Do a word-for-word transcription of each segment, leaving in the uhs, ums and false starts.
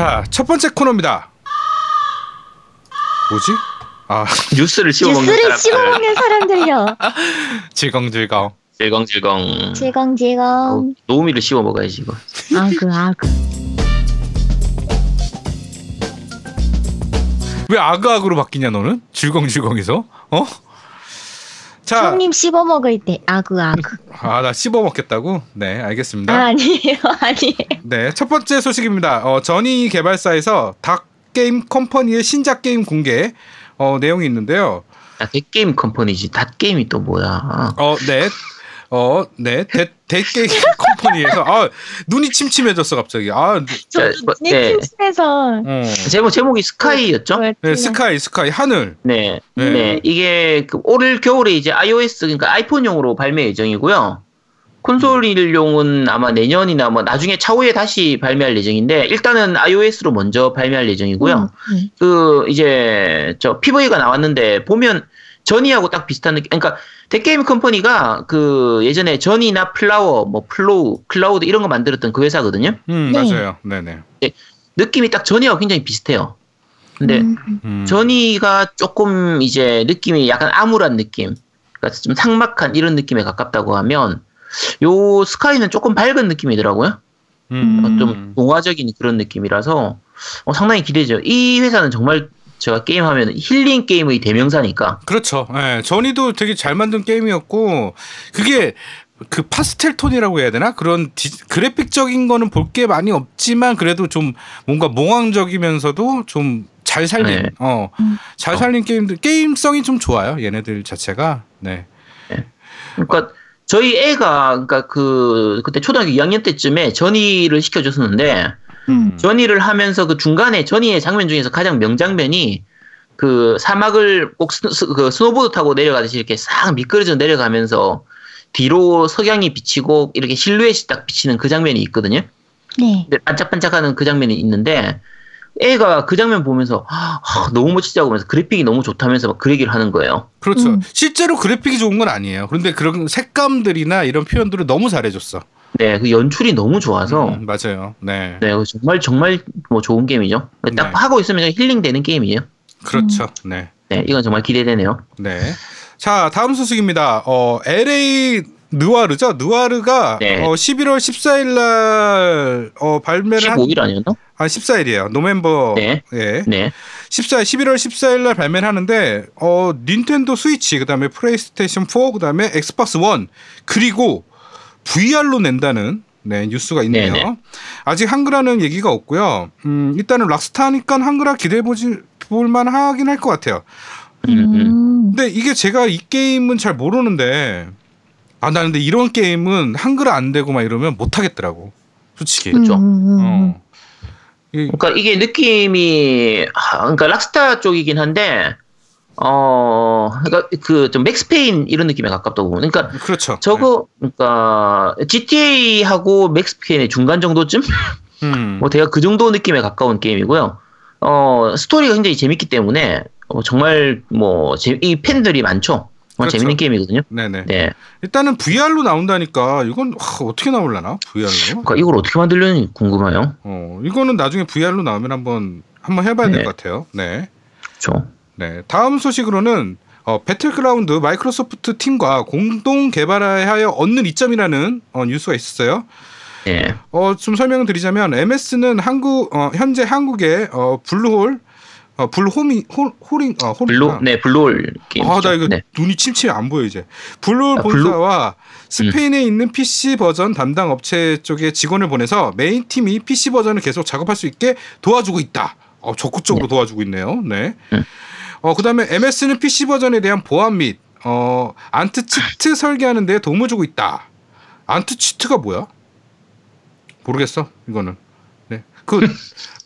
자, 첫 번째 코너입니다. 뭐지? 아, 뉴스를 씹어먹는 뉴스를 씹어먹는 사람들요. 질겅질겅. 질겅질겅. 질겅질겅. 어, 노우미를 씹어먹어야지 이거. 아그 아그. 왜 아그아그로 바뀌냐 너는? 질겅질겅에서? 어? 자, 형님 씹어먹을 때 아그아그. 아, 나 씹어먹겠다고? 네, 알겠습니다. 아, 아니에요. 아니에요. 네, 첫 번째 소식입니다. 어, 저니 개발사에서 닷게임 컴퍼니의 신작 게임 공개 어, 내용이 있는데요. 닷게임 컴퍼니지. 닷게임이 또 뭐야. 어, 네. 어, 네. 닷게임 컴퍼니에서 아, 눈이 침침해졌어 갑자기. 아, 저 눈이 네. 침침해서. 어. 제목 제목이 스카이였죠? 네, 스카이, 스카이 하늘. 네. 네. 네. 이게 그 올 겨울에 이제 iOS 그러니까 아이폰용으로 발매 예정이고요. 콘솔용은 아마 내년이나 뭐 나중에 차후에 다시 발매할 예정인데 일단은 iOS로 먼저 발매할 예정이고요. 음, 음. 그 이제 저 피브이가 나왔는데 보면 전이하고 딱 비슷한 느낌. 그러니까 닷게임 컴퍼니가 그 예전에 전이나 플라워, 뭐 플로우, 클라우드 이런 거 만들었던 그 회사거든요. 음, 네. 맞아요. 네네. 네, 느낌이 딱 전이하고 굉장히 비슷해요. 근데 음. 전이가 조금 이제 느낌이 약간 암울한 느낌, 그러니까 좀 삭막한 이런 느낌에 가깝다고 하면 요 스카이는 조금 밝은 느낌이더라고요. 음. 좀 동화적인 그런 느낌이라서 어, 상당히 기대죠. 이 회사는 정말 제가 게임하면 힐링 게임의 대명사니까. 그렇죠. 예, 전이도 되게 잘 만든 게임이었고 그게 그 파스텔 톤이라고 해야 되나? 그런 디, 그래픽적인 거는 볼 게 많이 없지만 그래도 좀 뭔가 몽환적이면서도 좀 잘 살린, 네. 어, 잘 살린 어. 게임들 게임성이 좀 좋아요. 얘네들 자체가. 네. 네. 그러니까. 저희 애가, 그니까 그, 그때 초등학교 이 학년 때쯤에 전이를 시켜줬었는데, 음. 전이를 하면서 그 중간에 전이의 장면 중에서 가장 명장면이 그 사막을 꼭 스노, 그 스노보드 타고 내려가듯이 이렇게 싹 미끄러져 내려가면서 뒤로 석양이 비치고 이렇게 실루엣이 딱 비치는 그 장면이 있거든요. 네. 반짝반짝 하는 그 장면이 있는데, 애가 그 장면 보면서 아, 너무 멋지다고 하면서 그래픽이 너무 좋다면서 막 그 얘기를 하는 거예요. 그렇죠. 음. 실제로 그래픽이 좋은 건 아니에요. 그런데 그런 색감들이나 이런 표현들을 너무 잘해줬어. 네, 그 연출이 너무 좋아서. 음, 맞아요. 네. 네, 정말 정말 뭐 좋은 게임이죠. 딱 네. 하고 있으면 힐링되는 게임이에요. 그렇죠. 음. 네. 네, 이건 정말 기대되네요. 네. 자, 다음 소식입니다. 어, 엘에이 누아르죠. 누아르가 네. 어, 십일월 십사일 날 어, 발매를 십오일 한... 아니었나? 아, 십사일이에요. 노멤버. 네. 예. 네. 십사, 십일월 십사일 날 발매를 하는데 어, 닌텐도 스위치, 그다음에 플레이스테이션 사, 그다음에 엑스박스 원, 그리고 브이알로 낸다는 네, 뉴스가 있네요. 네네. 아직 한글화는 얘기가 없고요. 음, 일단은 락스타니까 한글화 기대해 보지 볼 만하긴 할 것 같아요. 음. 근데 이게 제가 이 게임은 잘 모르는데 아, 나 근데 이런 게임은 한글화 안 되고 막 이러면 못 하겠더라고. 솔직히. 그렇죠. 어. 그러니까 이게 느낌이 그러니까 락스타 쪽이긴 한데 어 그러니까 그 좀 맥스페인 이런 느낌에 가깝다고 보면 그러니까 그렇죠. 저거 네. 그러니까 지티에이하고 맥스페인의 중간 정도쯤 음. 뭐 대략 그 정도 느낌에 가까운 게임이고요. 어 스토리가 굉장히 재밌기 때문에 어, 정말 뭐 이 팬들이 많죠. 그렇죠. 재밌는 게임이거든요. 네네. 네. 일단은 브이알로 나온다니까 이건 하, 어떻게 나오려나? 브이알로. 그러니까 이걸 어떻게 만들려니 궁금해요. 어, 이거는 나중에 브이알로 나오면 한번 한번 해봐야 네. 될 것 같아요. 네. 그렇죠. 네. 다음 소식으로는 어, 배틀그라운드 마이크로소프트 팀과 공동 개발하여 얻는 이점이라는 어, 뉴스가 있었어요. 네. 어, 좀 설명을 드리자면 엠에스는 한국 어, 현재 한국의 어, 블루홀 어, 블루홀이 홀인 아, 블루 네, 블루홀 게임. 아, 나 이거 네. 눈이 침침해 안 보여 이제. 블루홀 아, 본사와 블루? 스페인에 음. 있는 피씨 버전 담당 업체 쪽에 직원을 보내서 메인 팀이 피씨 버전을 계속 작업할 수 있게 도와주고 있다. 어, 적극적으로 네. 도와주고 있네요. 네. 음. 어, 그다음에 엠에스는 피씨 버전에 대한 보안 및 어, 안트 치트 설계하는 데 도움을 주고 있다. 안트 치트가 뭐야? 모르겠어. 이거는. 네. 그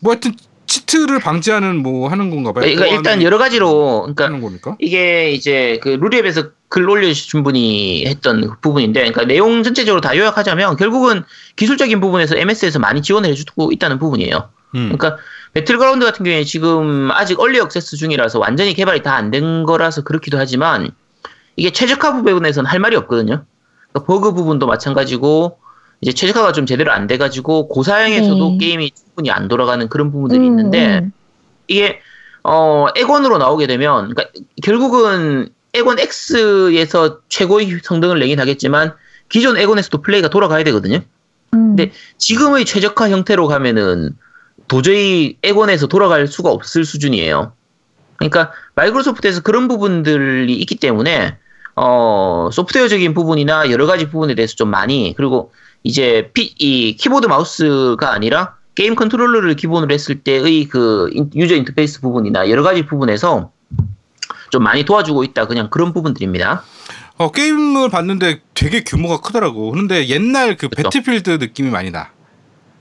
뭐 하여튼 치트를 방지하는 뭐 하는 건가 봐요. 그러니까 일단 여러 가지로 그러니까 이게 이제 그 루리앱에서 글 올려주신 분이 했던 부분인데, 그러니까 내용 전체적으로 다 요약하자면 결국은 기술적인 부분에서 엠에스에서 많이 지원을 해주고 있다는 부분이에요. 음. 그러니까 배틀그라운드 같은 경우에 지금 아직 얼리 액세스 중이라서 완전히 개발이 다 안 된 거라서 그렇기도 하지만 이게 최적화 부분에서는 할 말이 없거든요. 그러니까 버그 부분도 마찬가지고 이제 최적화가 좀 제대로 안 돼가지고 고사양에서도 네. 게임이 부분이 안 돌아가는 그런 부분들이 음, 있는데 음. 이게 어, 액원으로 나오게 되면 그러니까 결국은 액원 X에서 최고의 성능을 내긴 하겠지만 기존 액원에서도 플레이가 돌아가야 되거든요. 음. 근데 지금의 최적화 형태로 가면은 도저히 액원에서 돌아갈 수가 없을 수준이에요. 그러니까 마이크로소프트에서 그런 부분들이 있기 때문에 어, 소프트웨어적인 부분이나 여러 가지 부분에 대해서 좀 많이, 그리고 이제 피, 이 키보드 마우스가 아니라 게임 컨트롤러를 기본으로 했을 때의 그 인, 유저 인터페이스 부분이나 여러 가지 부분에서 좀 많이 도와주고 있다. 그냥 그런 부분들입니다. 어, 게임을 봤는데 되게 규모가 크더라고. 그런데 옛날 그 그렇죠. 배틀필드 느낌이 많이 나.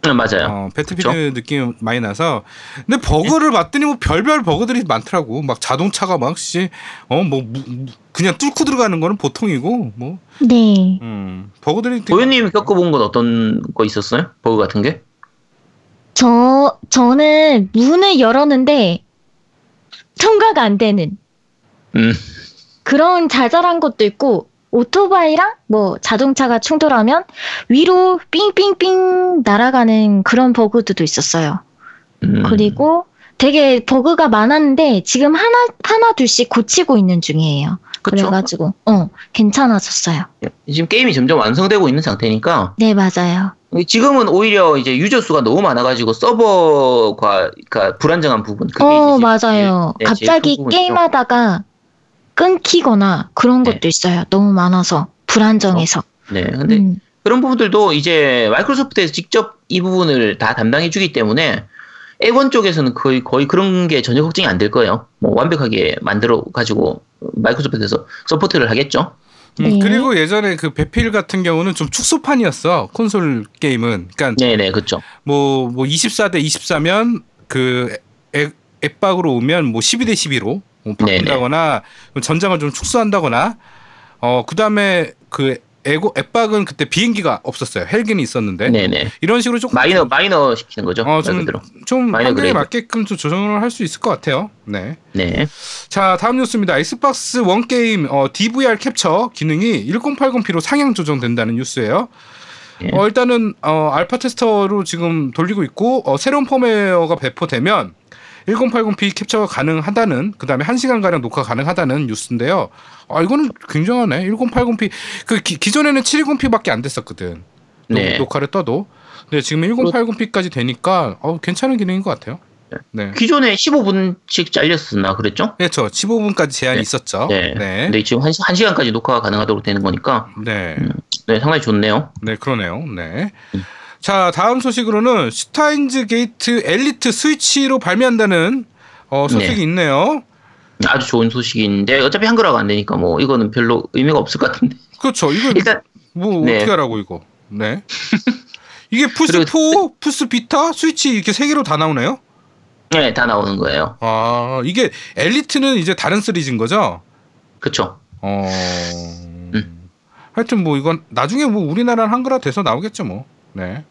네, 맞아요. 어, 배틀필드 그렇죠? 느낌이 많이 나서. 근데 버그를 봤더니 뭐 별별 버그들이 많더라고. 막 자동차가 막 씨, 어, 뭐, 무, 그냥 뚫고 들어가는 거는 보통이고, 뭐. 네. 음, 버그들이. 고현님이 겪어본 건 어떤 거 있었어요? 버그 같은 게? 저, 저는 문을 열었는데 통과가 안 되는. 음. 그런 자잘한 것도 있고, 오토바이랑 뭐 자동차가 충돌하면 위로 삥삥삥 날아가는 그런 버그들도 있었어요. 음. 그리고 되게 버그가 많았는데 지금 하나, 하나 둘씩 고치고 있는 중이에요. 그쵸? 그래가지고, 어, 괜찮아졌어요. 지금 게임이 점점 완성되고 있는 상태니까. 네, 맞아요. 지금은 오히려 이제 유저 수가 너무 많아가지고 서버가, 그러니까 불안정한 부분. 그게 어, 이제 맞아요. 제일, 네, 갑자기 게임하다가 끊기거나 그런 것도 네. 있어요. 너무 많아서 불안정해서. 어, 네, 근데 음. 그런 부분들도 이제 마이크로소프트에서 직접 이 부분을 다 담당해주기 때문에 액원 쪽에서는 거의 거의 그런 게 전혀 걱정이 안 될 거예요. 뭐 완벽하게 만들어 가지고 마이크로소프트에서 서포트를 하겠죠. 음, 네. 그리고 예전에 그 배필 같은 경우는 좀 축소판이었어. 콘솔 게임은. 그러니까 네네 그렇죠. 뭐 뭐 이십사 대 이십사면 그 액, 액박으로 오면 뭐 십이 대 십이로. 바꾼다거나 네네. 전장을 좀 축소한다거나 어 그다음에 그 에고 앱박은 그때 비행기가 없었어요. 헬기는 있었는데 네네. 이런 식으로 조금 마이너 좀, 마이너 시키는 거죠. 어, 좀, 좀 환경에 맞게끔 좀 조정을 할 수 있을 것 같아요. 네. 네. 자 다음 뉴스입니다. 엑스박스 원 게임 어, 디브이알 캡처 기능이 천팔십 피로 상향 조정된다는 뉴스예요. 네. 어, 일단은 어, 알파 테스터로 지금 돌리고 있고 어, 새로운 펌웨어가 배포되면 천팔십 피 캡처가 가능하다는, 그 다음에 한 시간가량 녹화 가능하다는 뉴스인데요. 아, 이거는 굉장하네. 천팔십 피. 그, 기, 기존에는 칠백이십 피밖에 안 됐었거든. 네. 녹화를 떠도. 근데 지금 천팔십 피까지 되니까, 어, 괜찮은 기능인 것 같아요. 네. 기존에 십오 분씩 잘렸었나 그랬죠? 그렇죠. 십오 분까지 제한이 네. 있었죠. 네. 네. 근데 지금 한 시간까지 녹화가 가능하도록 되는 거니까. 네. 음, 네, 상당히 좋네요. 네, 그러네요. 네. 음. 자 다음 소식으로는 슈타인즈 게이트 엘리트 스위치로 발매한다는 어, 소식이 네. 있네요. 아주 좋은 소식인데 어차피 한글화가 안 되니까 뭐 이거는 별로 의미가 없을 것 같은데. 그렇죠. 이거 일단 뭐 네. 어떻게 하라고 이거. 네. 이게 플스 포, 플스 비타, 스위치 이렇게 세 개로 다 나오네요. 네, 다 나오는 거예요. 아 이게 엘리트는 이제 다른 시리즈인 거죠? 그렇죠. 어. 음. 하여튼 뭐 이건 나중에 뭐 우리나라 한글화 돼서 나오겠죠 뭐. 네.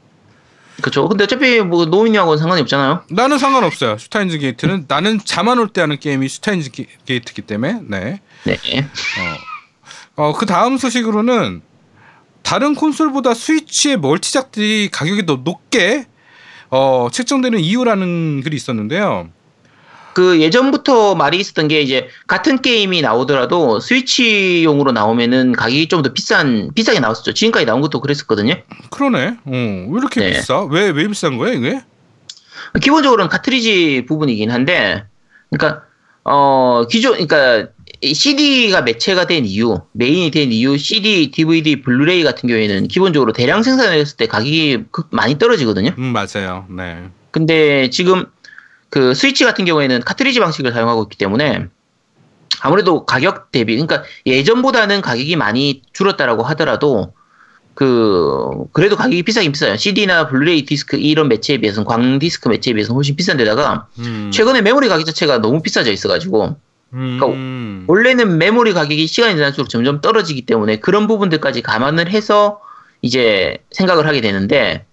그렇죠. 근데 어차피 뭐 노인이하고는 상관이 없잖아요. 나는 상관없어요. 슈타인즈 게이트는 음. 나는 잠안 올 때 하는 게임이 슈타인즈 게이트이기 때문에. 네. 네. 어, 어, 그 다음 소식으로는 다른 콘솔보다 스위치의 멀티작들이 가격이 더 높게 어, 책정되는 이유라는 글이 있었는데요. 그 예전부터 말이 있었던 게 이제 같은 게임이 나오더라도 스위치용으로 나오면은 가격이 좀 더 비싼 비싸게 나왔었죠. 지금까지 나온 것도 그랬었거든요. 그러네. 어, 왜 이렇게 네. 비싸? 왜, 왜 비싼 거야 이게? 기본적으로는 카트리지 부분이긴 한데, 그러니까 어 기존 그러니까 씨디가 매체가 된 이유, 메인이 된 이유, 씨디, 디브이디, 블루레이 같은 경우에는 기본적으로 대량 생산을 했을 때 가격이 많이 떨어지거든요. 음 맞아요. 네. 근데 지금 그 스위치 같은 경우에는 카트리지 방식을 사용하고 있기 때문에 아무래도 가격 대비, 그러니까 예전보다는 가격이 많이 줄었다라고 하더라도 그 그래도 가격이 비싸긴 비싸요. 씨디나 블루레이 디스크 이런 매체에 비해서는, 광 디스크 매체에 비해서는 훨씬 비싼데다가 음. 최근에 메모리 가격 자체가 너무 비싸져 있어가지고 음. 그러니까 원래는 메모리 가격이 시간이 지날수록 점점 떨어지기 때문에 그런 부분들까지 감안을 해서 이제 생각을 하게 되는데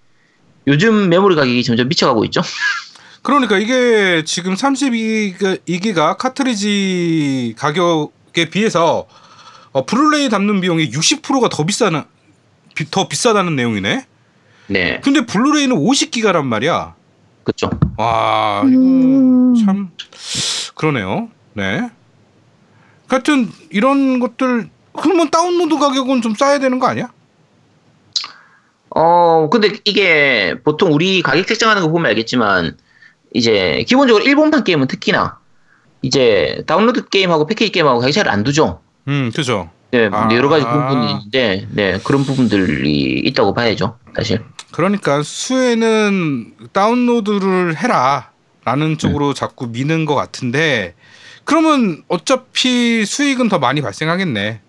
요즘 메모리 가격이 점점 미쳐가고 있죠. 그러니까 이게 지금 삼십이 기가 카트리지 가격에 비해서 어, 블루레이 담는 비용이 육십 퍼센트가 더 비싸는 비, 더 비싸다는 내용이네. 네. 근데 블루레이는 오십 기가란 말이야. 그렇죠. 와, 이거 음. 참 그러네요. 네. 하여튼 이런 것들 그러면 다운로드 가격은 좀 싸야 되는 거 아니야? 어, 근데 이게 보통 우리 가격 책정하는 거 보면 알겠지만 이제 기본적으로 일본판 게임은 특히나 이제 다운로드 게임하고 패키지 게임하고 가격 차이를 안 두죠. 음, 그렇죠. 네, 아. 여러 가지 부분인데, 네, 그런 부분들이 있다고 봐야죠, 사실. 그러니까 수혜는 다운로드를 해라라는 쪽으로 음. 자꾸 미는 것 같은데, 그러면 어차피 수익은 더 많이 발생하겠네.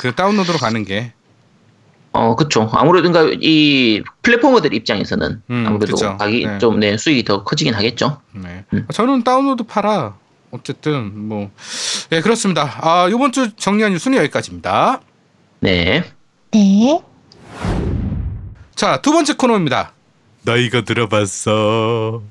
그 다운로드로 가는 게. 어, 그렇죠. 아무래도 그러니까 이 플랫포머들 입장에서는 음, 아무래도 가기 네. 좀 네, 수익이 더 커지긴 하겠죠. 네. 음. 저는 다운로드 팔아. 어쨌든 뭐 네, 그렇습니다. 아, 이번 주 정리한 뉴스는 여기까지입니다. 네. 네. 자, 두 번째 코너입니다. 나 이거 들어봤어.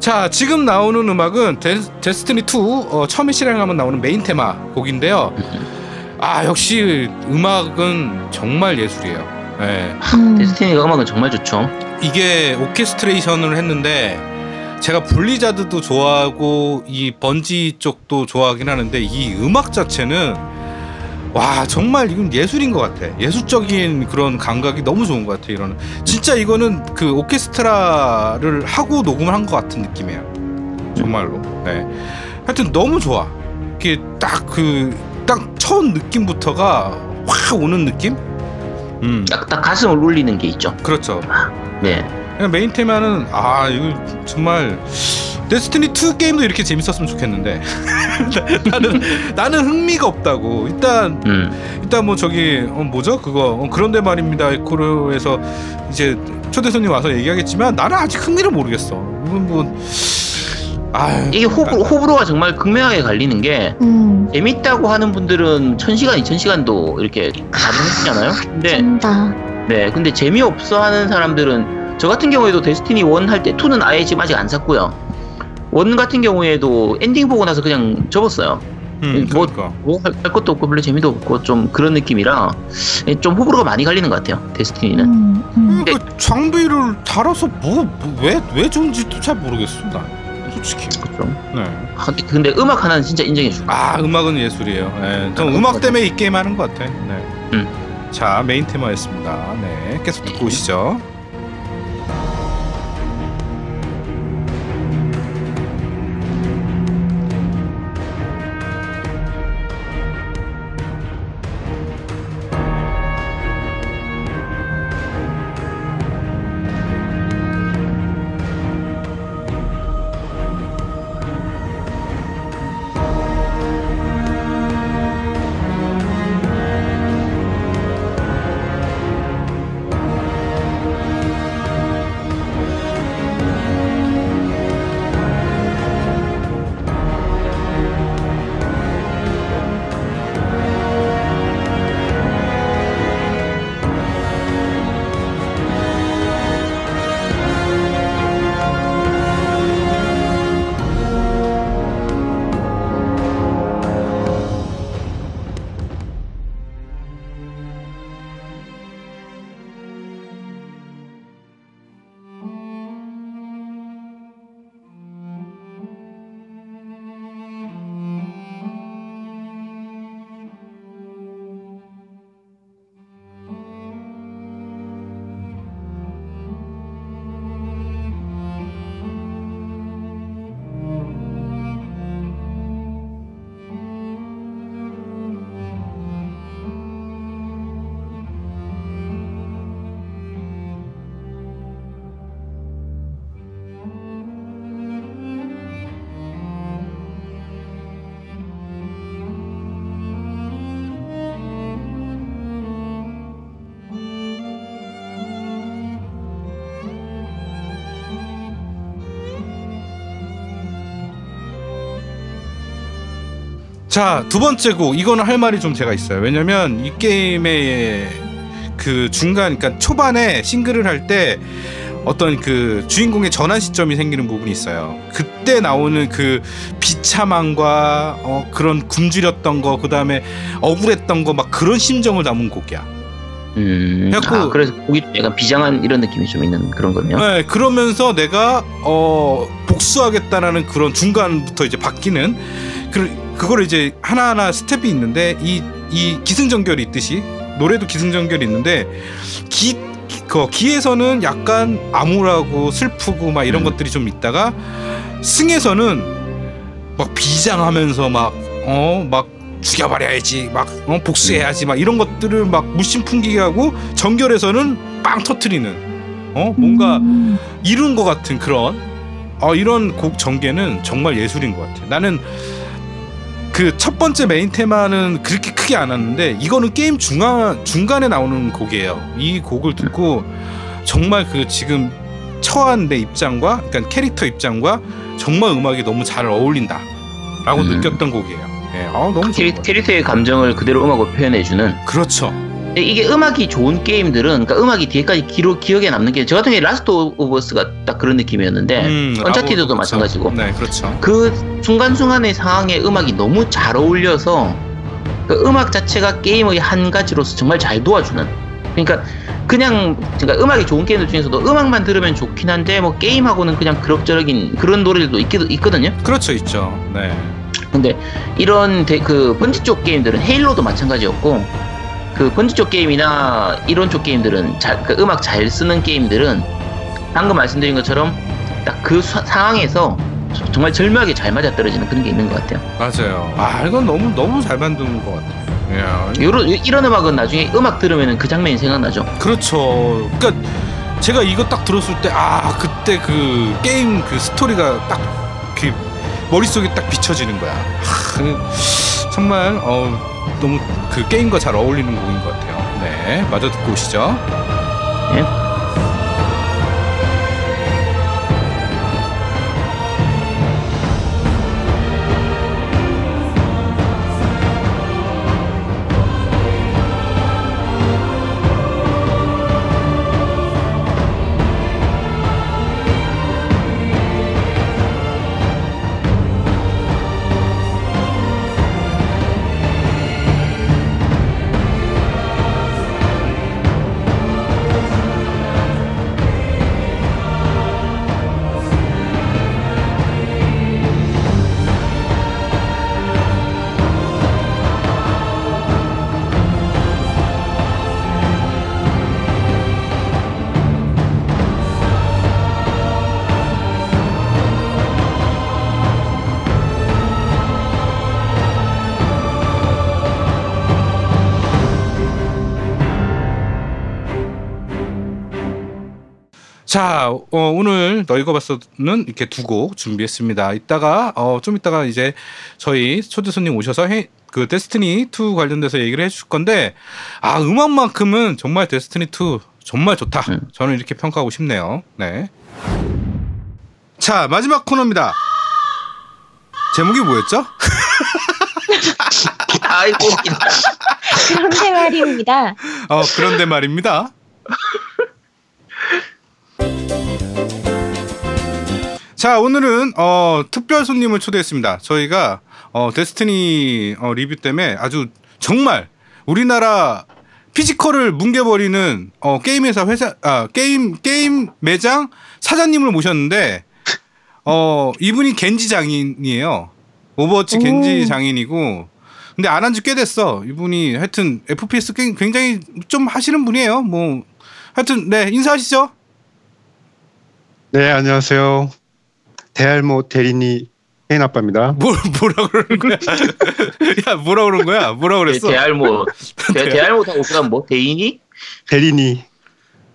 자, 지금 나오는 음악은 데, 데스티니 투 어, 처음에 실행하면 나오는 메인 테마 곡인데요. 아, 역시 음악은 정말 예술이에요. 네. 데스티니가 음악은 정말 좋죠. 이게 오케스트레이션을 했는데 제가 블리자드도 좋아하고 이 번지 쪽도 좋아하긴 하는데 이 음악 자체는 와, 정말 이건 예술인 것 같아. 예술적인 그런 감각이 너무 좋은 것 같아. 이런 진짜 이거는 그 오케스트라를 하고 녹음을 한 것 같은 느낌이야. 정말로. 네. 하여튼 너무 좋아. 이게 딱 그 딱 처음 느낌부터가 확 오는 느낌. 음. 딱, 딱 가슴을 울리는 게 있죠. 그렇죠. 네. 메인 테마는 아, 이거 정말. 데스티니 투 게임도 이렇게 재밌었으면 좋겠는데 나는 나는 흥미가 없다고. 일단 음. 일단 뭐 저기 어, 뭐죠 그거 어, 그런데 말입니다 에코로에서 이제 초대 손님 와서 얘기하겠지만 나는 아직 흥미를 모르겠어. 이건 뭐 아유, 이게 호불호, 호불호가 정말 극명하게 갈리는 게 음. 재밌다고 하는 분들은 천 시간, 이천 시간도 이렇게 가능했잖아요. 근데 진짜. 네, 근데 재미없어 하는 사람들은 저 같은 경우에도 데스티니 원 할 때 투는 아예 지금 아직 안 샀고요. 원 같은 경우에도 엔딩 보고 나서 그냥 접었어요. 음, 뭐, 그러니까. 뭐 할 것도 없고 별로 재미도 없고 좀 그런 느낌이라 좀 호불호가 많이 갈리는 것 같아요. 데스티니는. 음, 음. 근데 그 장비를 달아서 뭐 왜 왜 좋은지도 잘 모르겠어. 나 솔직히. 그렇죠. 네. 아, 근데, 근데 음악 하나는 진짜 인정해 줄. 아, 음악은 예술이에요. 네. 좀 아, 음악 때문에 이 게임 하는 것 같아. 네. 음. 자, 메인 테마였습니다. 네, 계속 듣고 네. 오시죠. 자, 두 번째 곡. 이거는 할 말이 좀 제가 있어요. 왜냐면 이 게임의 그 중간, 그러니까 초반에 싱글을 할 때 어떤 그 주인공의 전환 시점이 생기는 부분이 있어요. 그때 나오는 그 비참함과 어 그런 굶주렸던 거, 그 다음에 억울했던 거 막 그런 심정을 담은 곡이야. 음, 그래갖고, 아, 그래서 곡이 약간 비장한 이런 느낌이 좀 있는 그런 거네요. 네, 그러면서 내가 어, 복수하겠다라는 그런 중간부터 이제 바뀌는 그 그걸 이제 하나하나 스텝이 있는데 이 이 기승전결이 있듯이 노래도 기승전결이 있는데 기 그 기에서는 약간 암울하고 슬프고 막 이런 음. 것들이 좀 있다가 승에서는 막 비장하면서 막 어 막 죽여버려야지, 막 어, 복수해야지, 막 이런 것들을 막 물씬 풍기게 하고 정결에서는 빵 터트리는 어 뭔가 음. 이룬 것 같은 그런 어 이런 곡 전개는 정말 예술인 것 같아. 나는 그 첫 번째 메인 테마는 그렇게 크게 안 왔는데 이거는 게임 중간 중간에 나오는 곡이에요. 이 곡을 듣고 정말 그 지금 처한 내 입장과 그러니까 캐릭터 입장과 정말 음악이 너무 잘 어울린다라고 음. 느꼈던 곡이에요. 예, 아 너무 캐리, 캐릭터의 감정을 그대로 음악으로 표현해주는. 그렇죠. 이게 음악이 좋은 게임들은, 그러니까 음악이 뒤에까지 기록, 기억에 남는 게, 저 같은 경우에 라스트 오브 어스가 딱 그런 느낌이었는데, 음, 언차티드도 그렇죠. 마찬가지고. 네, 그렇죠. 그 순간순간의 상황에 음악이 너무 잘 어울려서, 그 음악 자체가 게임의 한 가지로서 정말 잘 도와주는. 그러니까 그냥 그러니까 음악이 좋은 게임들 중에서도 음악만 들으면 좋긴 한데, 뭐 게임하고는 그냥 그럭저럭인 그런 노래들도 있기도 있거든요. 그렇죠, 있죠. 네. 근데 이런 데, 그 번지 쪽 게임들은 헤일로도 마찬가지였고 그 번지 쪽 게임이나 이런 쪽 게임들은 자, 그 음악 잘 쓰는 게임들은 방금 말씀드린 것처럼 딱 그 상황에서 정말 절묘하게 잘 맞아떨어지는 그런 게 있는 것 같아요. 맞아요. 아 이건 너무 너무 잘 만드는 것 같아요. 예. 이런 이런 음악은 나중에 음악 들으면은 그 장면이 생각나죠. 그렇죠. 그러니까 제가 이거 딱 들었을 때 아 그때 그 게임 그 스토리가 딱 그 머릿속에 딱 비춰지는 거야. 하, 정말 어, 너무 그 게임과 잘 어울리는 곡인 것 같아요. 네, 마저 듣고 오시죠. 네. 자, 어, 오늘 너 읽어봤어는 이렇게 두 곡 준비했습니다. 이따가 어, 좀 이따가 이제 저희 초대 손님 오셔서 해, 그 데스티니 투 관련돼서 얘기를 해줄 건데 아 음악만큼은 정말 데스티니 투 정말 좋다. 네. 저는 이렇게 평가하고 싶네요. 네. 자 마지막 코너입니다. 제목이 뭐였죠? 아이고 그런데 말입니다. 어 그런데 말입니다. 자 오늘은 어, 특별 손님을 초대했습니다. 저희가 어, 데스티니 어, 리뷰 때문에 아주 정말 우리나라 피지컬을 뭉개버리는 어, 게임 회사 회사 아 게임 게임 매장 사장님을 모셨는데 어, 이분이 겐지 장인이에요. 오버워치 오. 겐지 장인이고 근데 안 한 지 꽤 됐어. 이분이 하여튼 에프피에스 게임 굉장히 좀 하시는 분이에요. 뭐 하여튼 네 인사하시죠. 네 안녕하세요. 대알모 대리니 혜인 아빠입니다. 뭘 뭐라 그러는 거야? 야 뭐라 그러는 거야? 뭐라 그랬어? 네, 대알모 대, 대알모 타고 그다음 뭐 대인이? 대리니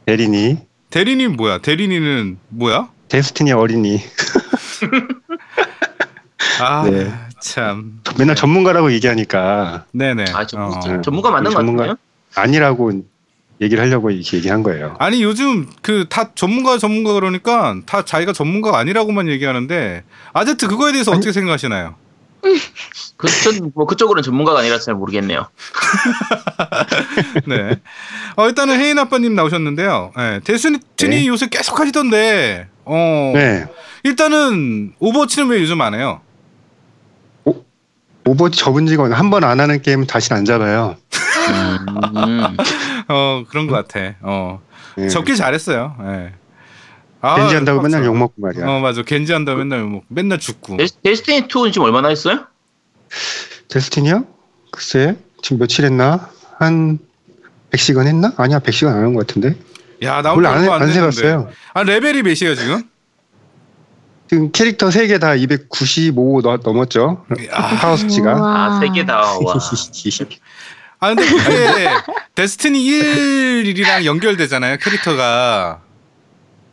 대리니 대리니 뭐야? 대리니는 뭐야? 데스티니 어린이. 아 네. 참 맨날 전문가라고 얘기하니까. 네네. 아 전문가 어. 전문가 맞는 거 같아요? 아니라고. 얘기를 하려고 이렇게 얘기한 거예요. 아니 요즘 그 다 전문가 전문가 그러니까 다 자기가 전문가가 아니라고만 얘기하는데 아제트 그거에 대해서 아니, 어떻게 생각하시나요? 그쪽, 뭐 그쪽으로는 전문가가 아니라 잘 모르겠네요. 네. 어, 일단은 혜인 아빠님 나오셨는데요. 네, 데스티니 네. 요새 계속 하시던데, 어. 네. 일단은 오버워치는 왜 요즘 안 해요? 오, 오버워치 접은 지가 한 번 안 하는 게임은 다시는 안 잡아요. 음. 어, 그런 것 같아. 어. 네. 접길 잘했어요. 네. 아, 겐지 한다고 맨날 욕먹고 말이야. 어, 맞아. 겐지 한다고 맨날 욕먹고, 맨날 죽고. 데스티니 투는 지금 얼마나 했어요? 데스티니요? 글쎄, 지금 며칠 했나? 한 백 시간 했나? 아니야, 백 시간 안 한 것 같은데. 야, 나 원래 안, 안 세봤어요. 아, 레벨이 몇이에요, 지금? 지금 캐릭터 세 개 다 이백구십오 넘, 넘었죠. 파워수치가. 아, 세 개 다. 와. 아, 근데 그게 데스티니 일이랑 연결되잖아요, 캐릭터가.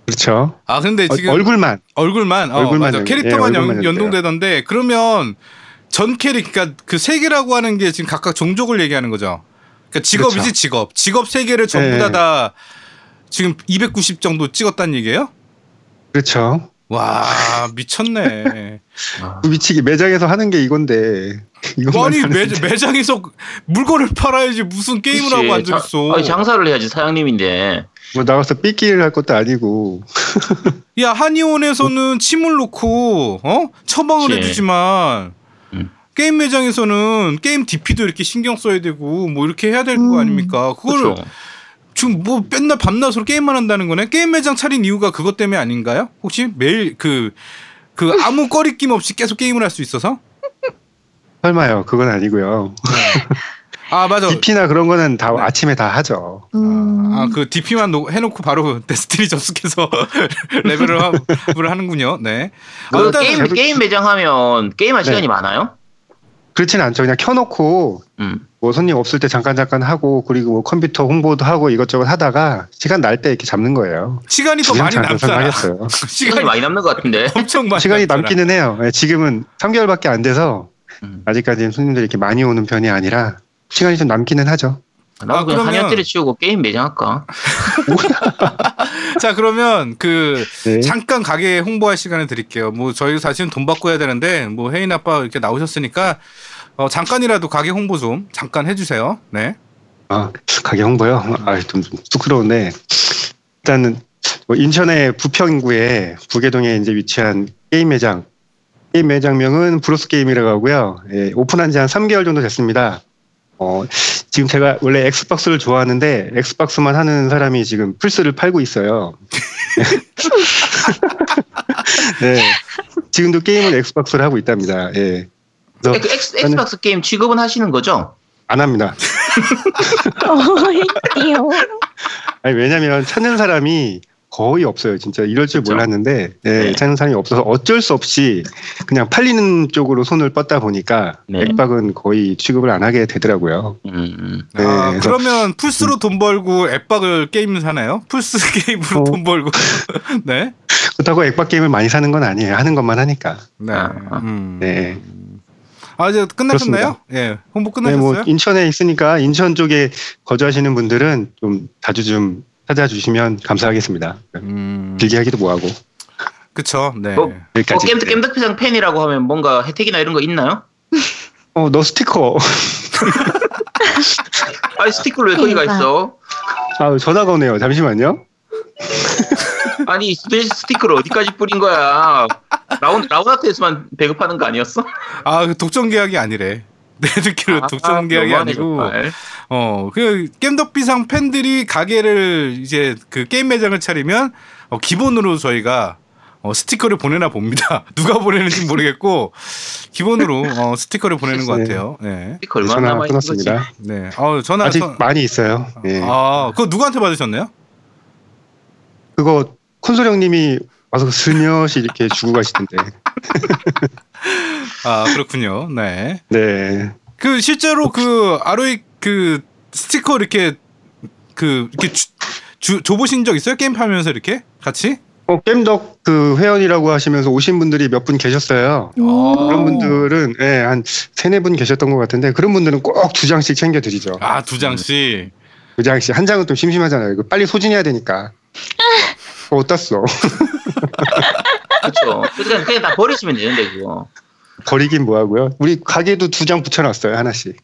그렇죠. 아, 근데 지금. 어, 얼굴만. 얼굴만. 어, 얼굴만. 맞아. 캐릭터만 예, 얼굴만 연, 연동되던데, 그러면 전 캐릭, 그러니까 그 세 개라고 하는 게 지금 각각 종족을 얘기하는 거죠. 그러니까 직업이지, 그렇죠. 직업. 직업 세 개를 전부 다, 다 지금 이백구십 정도 찍었다는 얘기예요? 그렇죠. 와, 미쳤네. 미치게 매장에서 하는 게 이건데. 아니 매, 매장에서 물건을 팔아야지 무슨 게임을 그치. 하고 앉아 있어. 아니, 장사를 해야지 사장님인데. 뭐 나가서 삐끼를 할 것도 아니고. 야, 한의원에서는 침을 놓고 어 처방을 그치. 해주지만 음. 게임 매장에서는 게임 디피도 이렇게 신경 써야 되고 뭐 이렇게 해야 될 거 음. 아닙니까? 그걸 그쵸. 지금 뭐 맨날 밤낮으로 게임만 한다는 거네. 게임 매장 차린 이유가 그것 때문에 아닌가요? 혹시 매일 그, 그 아무 꺼리낌 없이 계속 게임을 할 수 있어서? 설마요. 그건 아니고요. 아, 맞아. 디피나 그런 거는 다 네. 아침에 다 하죠. 음. 아, 그 디피만 노, 해놓고 바로 데스티니 접속해서 레벨을 하, 하는군요. 네. 그 아, 일단 게임, 레벨... 게임 매장 하면 게임할 네. 시간이 많아요? 그렇지는 않죠. 그냥 켜놓고 음. 뭐 손님 없을 때 잠깐 잠깐 하고 그리고 뭐 컴퓨터 홍보도 하고 이것저것 하다가 시간 날 때 이렇게 잡는 거예요. 시간이 더 많이 남잖아요. 시간이 많이 남는 것 같은데. 엄청 많이 시간이 남잖아. 남기는 해요. 지금은 삼 개월밖에 안 돼서 음. 아직까지는 손님들이 이렇게 많이 오는 편이 아니라 시간이 좀 남기는 하죠. 나도 아, 그냥 한약대를 치우고 게임 매장 할까? 자, 그러면 그 네. 잠깐 가게 홍보할 시간을 드릴게요. 뭐 저희 사실은 돈 받고 해야 되는데 뭐 혜인 아빠 이렇게 나오셨으니까 어, 잠깐이라도 가게 홍보 좀 잠깐 해주세요. 네. 아, 가게 홍보요? 아, 좀 부끄러운데 일단은 뭐 인천의 부평구에 부계동에 이제 위치한 게임 매장. 게임 매장명은 브로스 게임이라고 하고요. 예, 오픈한 지 한 삼 개월 정도 됐습니다. 어, 지금 제가 원래 엑스박스를 좋아하는데 엑스박스만 하는 사람이 지금 플스를 팔고 있어요. 네. 지금도 게임은 엑스박스를 하고 있답니다. 예. 그래서 엑스, 엑스박스 게임 취급은 하시는 거죠? 안 합니다. 아니, 왜냐면 찾는 사람이 거의 없어요. 진짜 이럴 줄 그렇죠? 몰랐는데 예, 네. 찾는 사람이 없어서 어쩔 수 없이 그냥 팔리는 쪽으로 손을 뻗다 보니까 네. 앱박은 거의 취급을 안 하게 되더라고요. 음. 네, 아, 그러면 플스로 돈 벌고 앱박을 게임을 사나요? 플스 게임으로 어. 돈 벌고. 네. 그렇다고 앱박 게임을 많이 사는 건 아니에요. 하는 것만 하니까. 네. 음. 네. 아, 이제 끝나셨나요? 예. 네, 홍보 끝나셨어요? 네, 뭐 인천에 있으니까 인천 쪽에 거주하시는 분들은 좀 자주 좀 찾아주시면 감사하겠습니다. 음... 길게 하기도 뭐하고. 그쵸. 네. 뭐, 뭐 게임, 겜덕비상 팬이라고 하면 뭔가 혜택이나 이런 거 있나요? 어, 너 스티커. 아니, 스티커를 왜 거기가 있어? 아, 전화가 오네요. 잠시만요. 아니, 스티커를 어디까지 뿌린 거야? 라운, 라운하트에서만 배급하는 거 아니었어? 아, 독점 계약이 아니래. 내들끼리 아, 독점 계약이 아니고, 정말. 어, 그, 겜덕비상 팬들이 가게를 이제 그 게임 매장을 차리면, 어, 기본으로 저희가, 어, 스티커를 보내나 봅니다. 누가 보내는지 모르겠고, 기본으로, 어, 스티커를 보내는 것 같아요. 네. 스티커 얼마 남아 있습니다. 네. 어, 전화 아직 전... 많이 있어요. 네. 아, 그거 누구한테 받으셨나요? 그거, 콘솔 형님이 와서 스며시 이렇게 주고 가시던데. 아, 그렇군요. 네. 네. 그 실제로 그 아로이 그 스티커 이렇게 그 이렇게 주, 주, 줘보신 적 있어요? 게임 팔면서 이렇게 같이? 어, 게임덕 그 회원이라고 하시면서 오신 분들이 몇 분 계셨어요. 그런 분들은 예, 한 세네 분 계셨던 것 같은데 그런 분들은 꼭 두 장씩 챙겨드리죠. 아, 두 장씩. 두 장씩. 한 장은 좀 심심하잖아요. 이거 빨리 소진해야 되니까. 어, 땄어. 그렇죠. 그러니까 그냥 다 버리시면 되는데 그거. 버리긴 뭐하고요. 우리 가게도 두 장 붙여놨어요, 하나씩.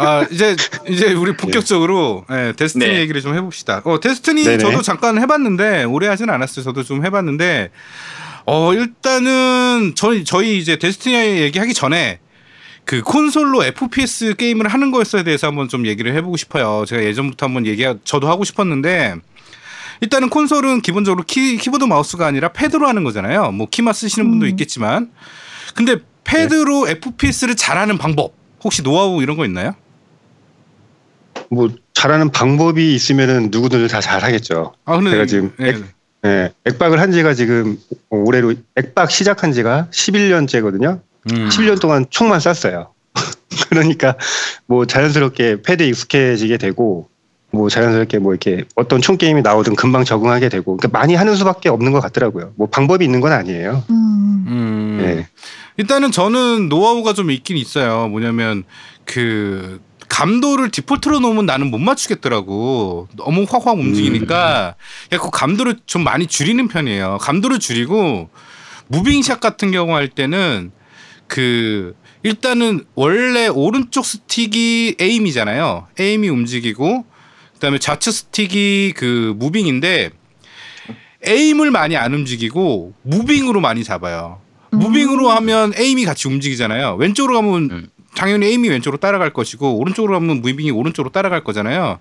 아 이제 이제 우리 본격적으로 예. 예, 데스티니 네. 얘기를 좀 해봅시다. 어 데스티니 네네. 저도 잠깐 해봤는데 오래 하진 않았어요. 저도 좀 해봤는데 어 일단은 저희 저희 이제 데스티니 얘기하기 전에 그 콘솔로 에프피에스 게임을 하는 거에 대해서 한번 좀 얘기를 해보고 싶어요. 제가 예전부터 한번 얘기 저도 하고 싶었는데. 일단은 콘솔은 기본적으로 키, 키보드 마우스가 아니라 패드로 하는 거잖아요. 뭐 키만 쓰시는 분도 있겠지만. 근데 패드로 네. 에프피에스를 잘하는 방법 혹시 노하우 이런 거 있나요? 뭐 잘하는 방법이 있으면은 누구든 다 잘하겠죠. 아, 근데 제가 지금 네. 액, 네, 액박을 한 지가 지금 올해로 액박 시작한 지가 십일 년째거든요. 음. 십일 년 동안 총만 쐈어요. 그러니까 뭐 자연스럽게 패드에 익숙해지게 되고 뭐 자연스럽게 뭐 이렇게 어떤 총 게임이 나오든 금방 적응하게 되고 그러니까 많이 하는 수밖에 없는 것 같더라고요. 뭐 방법이 있는 건 아니에요. 음. 네. 일단은 저는 노하우가 좀 있긴 있어요. 뭐냐면 그 감도를 디폴트로 놓으면 나는 못 맞추겠더라고. 너무 확확 움직이니까 음. 그 감도를 좀 많이 줄이는 편이에요. 감도를 줄이고 무빙샷 같은 경우 할 때는 그 일단은 원래 오른쪽 스틱이 에임이잖아요. 에임이 움직이고 그다음에 좌측 스틱이 그 무빙인데 에임을 많이 안 움직이고 무빙으로 많이 잡아요. 음. 무빙으로 하면 에임이 같이 움직이잖아요. 왼쪽으로 가면 음. 당연히 에임이 왼쪽으로 따라갈 것이고 오른쪽으로 가면 무빙이 오른쪽으로 따라갈 거잖아요.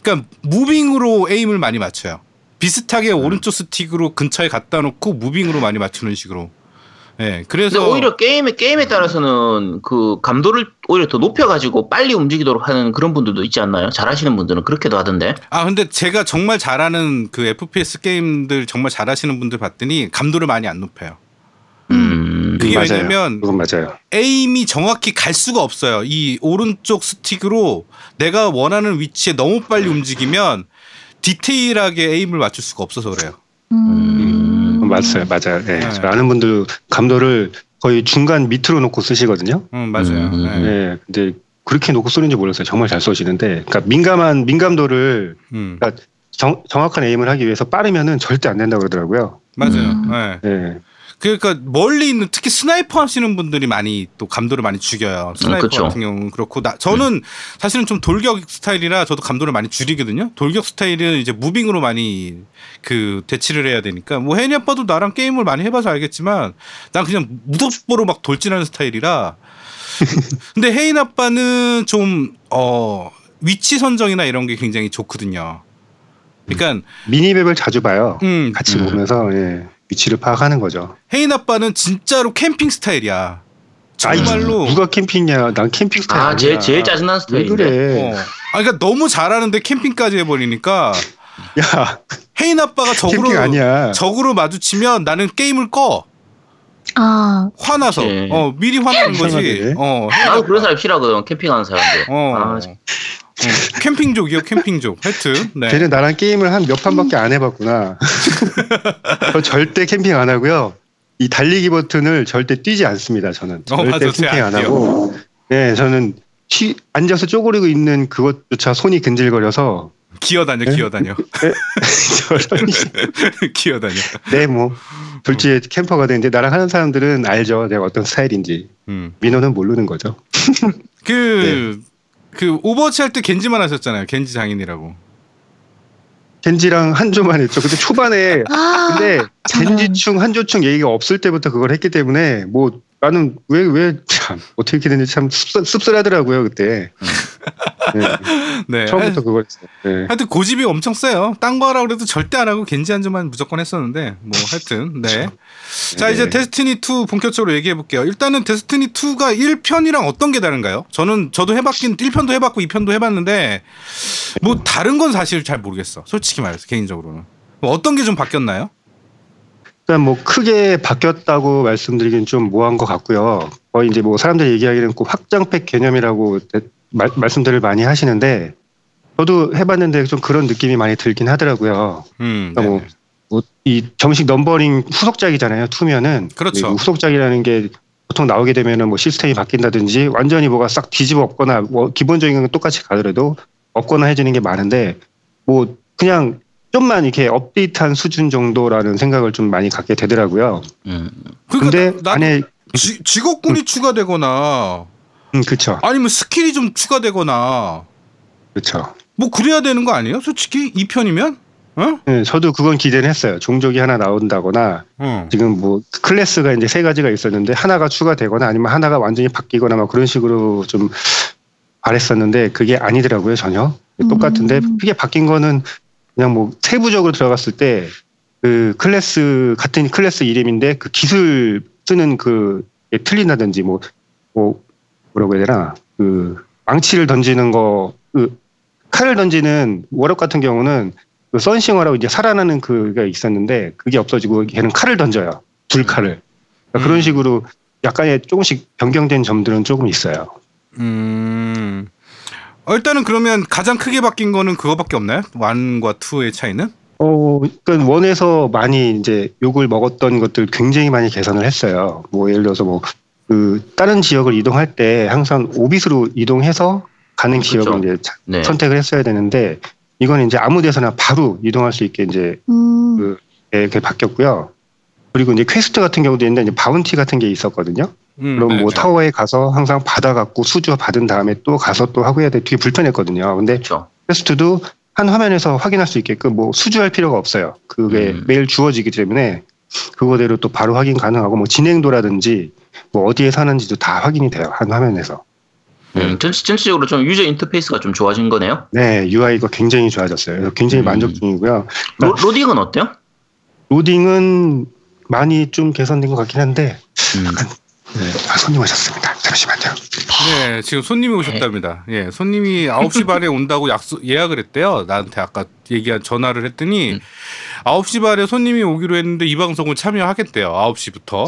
그러니까 무빙으로 에임을 많이 맞춰요. 비슷하게 음. 오른쪽 스틱으로 근처에 갖다 놓고 무빙으로 많이 맞추는 식으로. 네, 그래서 오히려 게임에 게임에 따라서는 그 감도를 오히려 더 높여가지고 빨리 움직이도록 하는 그런 분들도 있지 않나요? 잘하시는 분들은 그렇게도 하던데. 아 근데 제가 정말 잘하는 그 에프피에스 게임들 정말 잘하시는 분들 봤더니 감도를 많이 안 높여요. 음, 그게 맞아요. 왜냐면 그건 맞아요. 에임이 정확히 갈 수가 없어요. 이 오른쪽 스틱으로 내가 원하는 위치에 너무 빨리 움직이면 디테일하게 에임을 맞출 수가 없어서 그래요. 음. 맞아요, 맞아요. 네. 네. 아는 분들 감도를 거의 중간 밑으로 놓고 쓰시거든요. 음, 맞아요. 네. 네. 근데 그렇게 놓고 쓰는지 몰랐어요. 정말 잘 쏘시는데, 그러니까 민감한 민감도를 음. 그러니까 정, 정확한 에임을 하기 위해서 빠르면은 절대 안 된다 그러더라고요. 맞아요. 음. 네. 네. 그러니까 멀리 있는 특히 스나이퍼 하시는 분들이 많이 또 감도를 많이 죽여요. 스나이퍼 음, 같은 경우는 그렇고 나, 저는 음. 사실은 좀 돌격 스타일이라 저도 감도를 많이 줄이거든요. 돌격 스타일은 이제 무빙으로 많이 그 대치를 해야 되니까 뭐 해니 아빠도 나랑 게임을 많이 해봐서 알겠지만 난 그냥 무덥보로 막 돌진하는 스타일이라 근데 혜인 아빠는 좀 어, 위치 선정이나 이런 게 굉장히 좋거든요. 그러니까 음. 미니맵을 자주 봐요. 음, 같이 음. 보면서 예. 위치를 파악하는 거죠. 혜인 아빠는 진짜로 캠핑 스타일이야. 정말로. 아이, 누가 캠핑이야? 난 캠핑 스타일. 아, 제일 제일 짜증나는 스타일인데. 그래. 어. 아, 그러니까 너무 잘하는데 캠핑까지 해버리니까. 야. 혜인 아빠가 적으로 아니야. 적으로 마주치면 나는 게임을 꺼. 아. 화나서. 네. 어, 미리 화나는 거지. 어. 나도 그런 사람 싫어하거든. 캠핑하는 사람들. 어. 아. 어, 캠핑족이요, 캠핑족. 하여튼. 네. 걔는 나랑 게임을 한 몇 판밖에 안 해봤구나. 저 절대 캠핑 안 하고요. 이 달리기 버튼을 절대 뛰지 않습니다, 저는. 어, 절대 맞아, 캠핑 안 하고. 네, 저는 쉬, 앉아서 쪼그리고 있는 그것조차 손이 근질거려서. 기어다녀, 네? 기어다녀. 기어다녀. 네, 뭐. 둘째 캠퍼가 되는데 나랑 하는 사람들은 알죠. 내가 어떤 스타일인지. 음. 민호는 모르는 거죠. 그. 네. 그 오버워치 할 때 겐지만 하셨잖아요. 겐지 장인이라고. 겐지랑 한조만 했죠. 근데 초반에 아~ 근데 겐지충 한조충 얘기가 없을 때부터 그걸 했기 때문에 뭐 나는 왜 왜 참 어떻게 이렇게 됐는지 참 씁쓸, 씁쓸하더라고요 그때. 네. 네. 처음부터 그걸 했어요. 네. 하여튼 고집이 엄청 세요. 딴 거 하라고 해도 절대 안 하고 겐지 한조만 무조건 했었는데 뭐 하여튼 네. 자 네. 이제 데스티니 투 본격적으로 얘기해 볼게요. 일단은 데스티니 투가 일 편이랑 어떤 게 다른가요? 저는 저도 해봤긴 일 편도 해봤고 이 편도 해봤는데 뭐 다른 건 사실 잘 모르겠어. 솔직히 말해서 개인적으로는 뭐 어떤 게 좀 바뀌었나요? 일단 뭐 크게 바뀌었다고 말씀드리긴 좀 모호한 것 같고요. 거의 이제 뭐 사람들이 얘기하기는 꼭 확장팩 개념이라고 말, 말씀들을 많이 하시는데 저도 해봤는데 좀 그런 느낌이 많이 들긴 하더라고요. 음, 그러니까 뭐, 뭐 이 정식 넘버링 후속작이잖아요. 투면은 그렇죠. 후속작이라는 게 보통 나오게 되면은 뭐 시스템이 바뀐다든지 완전히 뭐가 싹 뒤집어 엎거나 뭐 기본적인 건 똑같이 가더라도 없거나 해주는 게 많은데 뭐 그냥 좀만 이렇게 업데이트한 수준 정도라는 생각을 좀 많이 갖게 되더라고요. 음. 그런데 그러니까 안에 지, 직업군이 음. 추가되거나, 음, 그렇죠. 아니면 스킬이 좀 추가되거나, 그렇죠. 뭐 그래야 되는 거 아니에요? 솔직히 이 편이면? 어? 네, 저도 그건 기대는 했어요. 종족이 하나 나온다거나, 어. 지금 뭐 클래스가 이제 세 가지가 있었는데 하나가 추가되거나 아니면 하나가 완전히 바뀌거나 막 그런 식으로 좀 바랬었는데 그게 아니더라고요 전혀. 음. 똑같은데 크게 바뀐 거는 그냥 뭐 세부적으로 들어갔을 때 그 클래스 같은 클래스 이름인데 그 기술 쓰는 그 틀린다든지 뭐, 뭐 뭐라고 해야 되나 그 망치를 던지는 거, 그 칼을 던지는 워럭 같은 경우는 그 선싱어라고 이제 살아나는 그게 있었는데 그게 없어지고 걔는 칼을 던져요. 둘 칼을. 그러니까 음. 그런 식으로 약간의 조금씩 변경된 점들은 조금 있어요. 음. 어, 일단은 그러면 가장 크게 바뀐 거는 그거밖에 없나요? 일과 이의 차이는? 어, 그러니까 일에서 많이 이제 욕을 먹었던 것들 굉장히 많이 개선을 했어요. 뭐 예를 들어서 뭐 그 다른 지역을 이동할 때 항상 오빗으로 이동해서 가는 어, 지역을 이제 네. 선택을 했어야 되는데 이건 이제 아무 데서나 바로 이동할 수 있게 이제 음. 그, 이렇게 바뀌었고요. 그리고 이제 퀘스트 같은 경우도 있는데 이제 바운티 같은 게 있었거든요. 음, 그럼 네, 뭐 저. 타워에 가서 항상 받아갖고 수주 받은 다음에 또 가서 또 하고 해야 돼. 되게 불편했거든요. 근데 그쵸. 퀘스트도 한 화면에서 확인할 수 있게끔 뭐 수주할 필요가 없어요. 그게 음. 매일 주어지기 때문에 그거대로 또 바로 확인 가능하고 뭐 진행도라든지 뭐 어디에 사는지도 다 확인이 돼요. 한 화면에서. 음, 전체적으로 좀 유저 인터페이스가 좀 좋아진 거네요. 네, 유아이가 굉장히 좋아졌어요. 굉장히 음. 만족 중이고요. 그러니까 로, 로딩은 어때요? 로딩은 많이 좀 개선된 것 같긴 한데 음. 약간 네. 아, 손님 오셨습니다. 잠시만요. 네, 지금 손님이 오셨답니다. 예, 네, 손님이 아홉 시 반에 온다고 약속 예약을 했대요. 나한테 아까 얘기한 전화를 했더니 음. 아홉 시 반에 손님이 오기로 했는데 이 방송을 참여하겠대요. 아홉 시부터.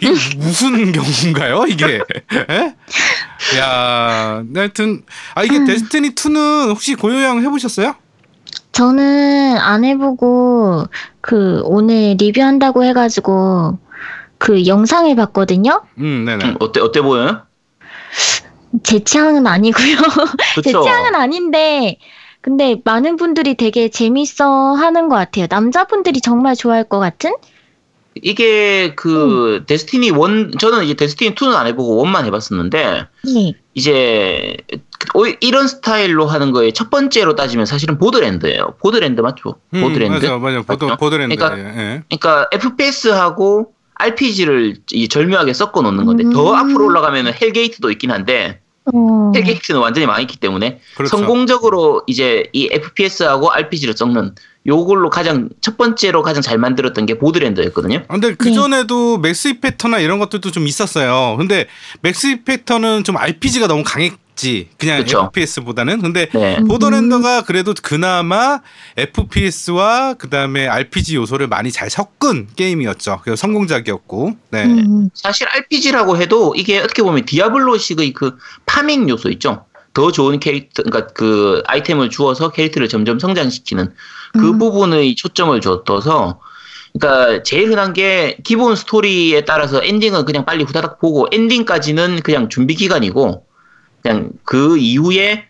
이게 무슨 경우인가요? 이게? 예? 야, 하여튼 아 이게 음. 데스티니 투는 혹시 고요양 해보셨어요? 저는 안 해보고 그 오늘 리뷰한다고 해가지고 그 영상을 봤거든요. 음, 네네. 음, 어때 어때 보여요? 제 취향은 아니고요. 제 취향은 아닌데. 근데 많은 분들이 되게 재밌어 하는 것 같아요. 남자분들이 정말 좋아할 것 같은? 이게 그 음. 데스티니 일, 저는 이제 데스티니 이는 안 해보고 일만 해봤었는데 네. 이제 이런 스타일로 하는 거에 첫 번째로 따지면 사실은 보드랜드예요. 보드랜드 맞죠? 음, 보드랜드 맞아요, 맞아요. 보드, 보드랜드. 그러니까, 예. 그러니까 에프피에스하고 알피지를 절묘하게 섞어 놓는 건데 음. 더 앞으로 올라가면 헬게이트도 있긴 한데 음. 헬게이트는 완전히 망했기 때문에 그렇죠. 성공적으로 이제 이 에프피에스하고 알피지를 섞는 요걸로 가장 첫 번째로 가장 잘 만들었던 게 보드랜더였거든요. 근데 그 전에도 네. 맥스 이펙터나 이런 것들도 좀 있었어요. 근데 맥스 이펙터는 좀 알피지가 너무 강했지. 그냥 그쵸. 에프피에스보다는. 근데 네. 보드랜더가 그래도 그나마 에프피에스와 그다음에 알피지 요소를 많이 잘 섞은 게임이었죠. 그래서 성공작이었고. 네. 음. 사실 알피지라고 해도 이게 어떻게 보면 디아블로식의 그 파밍 요소 있죠. 더 좋은 캐릭터, 그러니까 그 아이템을 주어서 캐릭터를 점점 성장시키는 그 음. 부분의 초점을 줬어서, 그러니까 제일 흔한 게 기본 스토리에 따라서 엔딩은 그냥 빨리 후다닥 보고 엔딩까지는 그냥 준비 기간이고, 그냥 그 이후에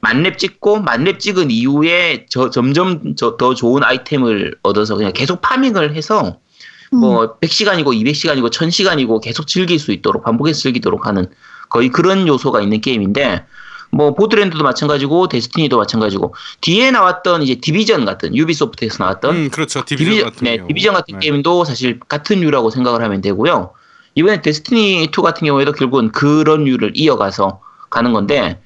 만렙 찍고 만렙 찍은 이후에 저, 점점 저, 더 좋은 아이템을 얻어서 그냥 계속 파밍을 해서 음. 뭐 백 시간이고 이백 시간이고 천 시간이고 계속 즐길 수 있도록 반복해서 즐기도록 하는 거의 그런 요소가 있는 게임인데. 뭐 보드랜드도 마찬가지고 데스티니도 마찬가지고 뒤에 나왔던 이제 디비전 같은 유비소프트에서 나왔던 음, 그렇죠. 디비전, 디비전 같은 네, 디비전 같은 네. 게임도 사실 같은 유라고 생각을 하면 되고요. 이번에 데스티니 투 같은 경우에도 결국은 그런 유를 이어가서 가는 건데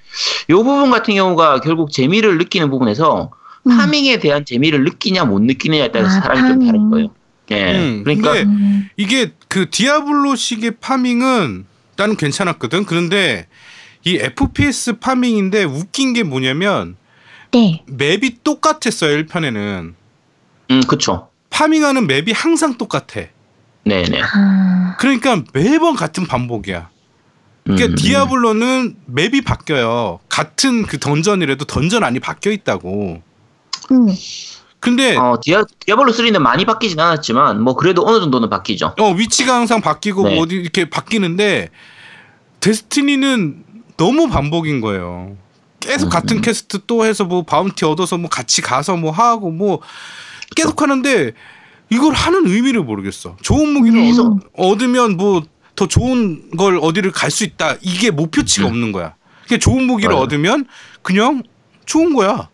이 부분 같은 경우가 결국 재미를 느끼는 부분에서 음. 파밍에 대한 재미를 느끼냐 못 느끼느냐에 따라서 아, 사람이 파밍. 좀 다른 거예요. 네. 음, 그러니까 음. 이게 그 디아블로식의 파밍은 나는 괜찮았거든. 그런데 이 에프피에스 파밍인데 웃긴 게 뭐냐면 네. 맵이 똑같았어요. 일 편에는. 음, 그렇죠. 파밍하는 맵이 항상 똑같아. 네, 네. 그러니까 매번 같은 반복이야. 그러니까 음, 디아블로는 맵이 바뀌어요. 같은 그 던전이라도 던전 안이 바뀌어 있다고. 음. 근데 어, 디아, 디아블로 삼는 많이 바뀌진 않았지만 뭐 그래도 어느 정도는 바뀌죠. 어, 위치가 항상 바뀌고 네. 뭐 어디 이렇게 바뀌는데 데스티니는 너무 반복인 거예요. 계속 음. 같은 퀘스트 또 해서 뭐 바운티 얻어서 뭐 같이 가서 뭐 하고 뭐 계속 하는데 이걸 하는 의미를 모르겠어. 좋은 무기를 음. 얻으면 뭐 더 좋은 걸 어디를 갈 수 있다. 이게 목표치가 음. 없는 거야. 그게 좋은 무기를 맞아요. 얻으면 그냥 좋은 거야.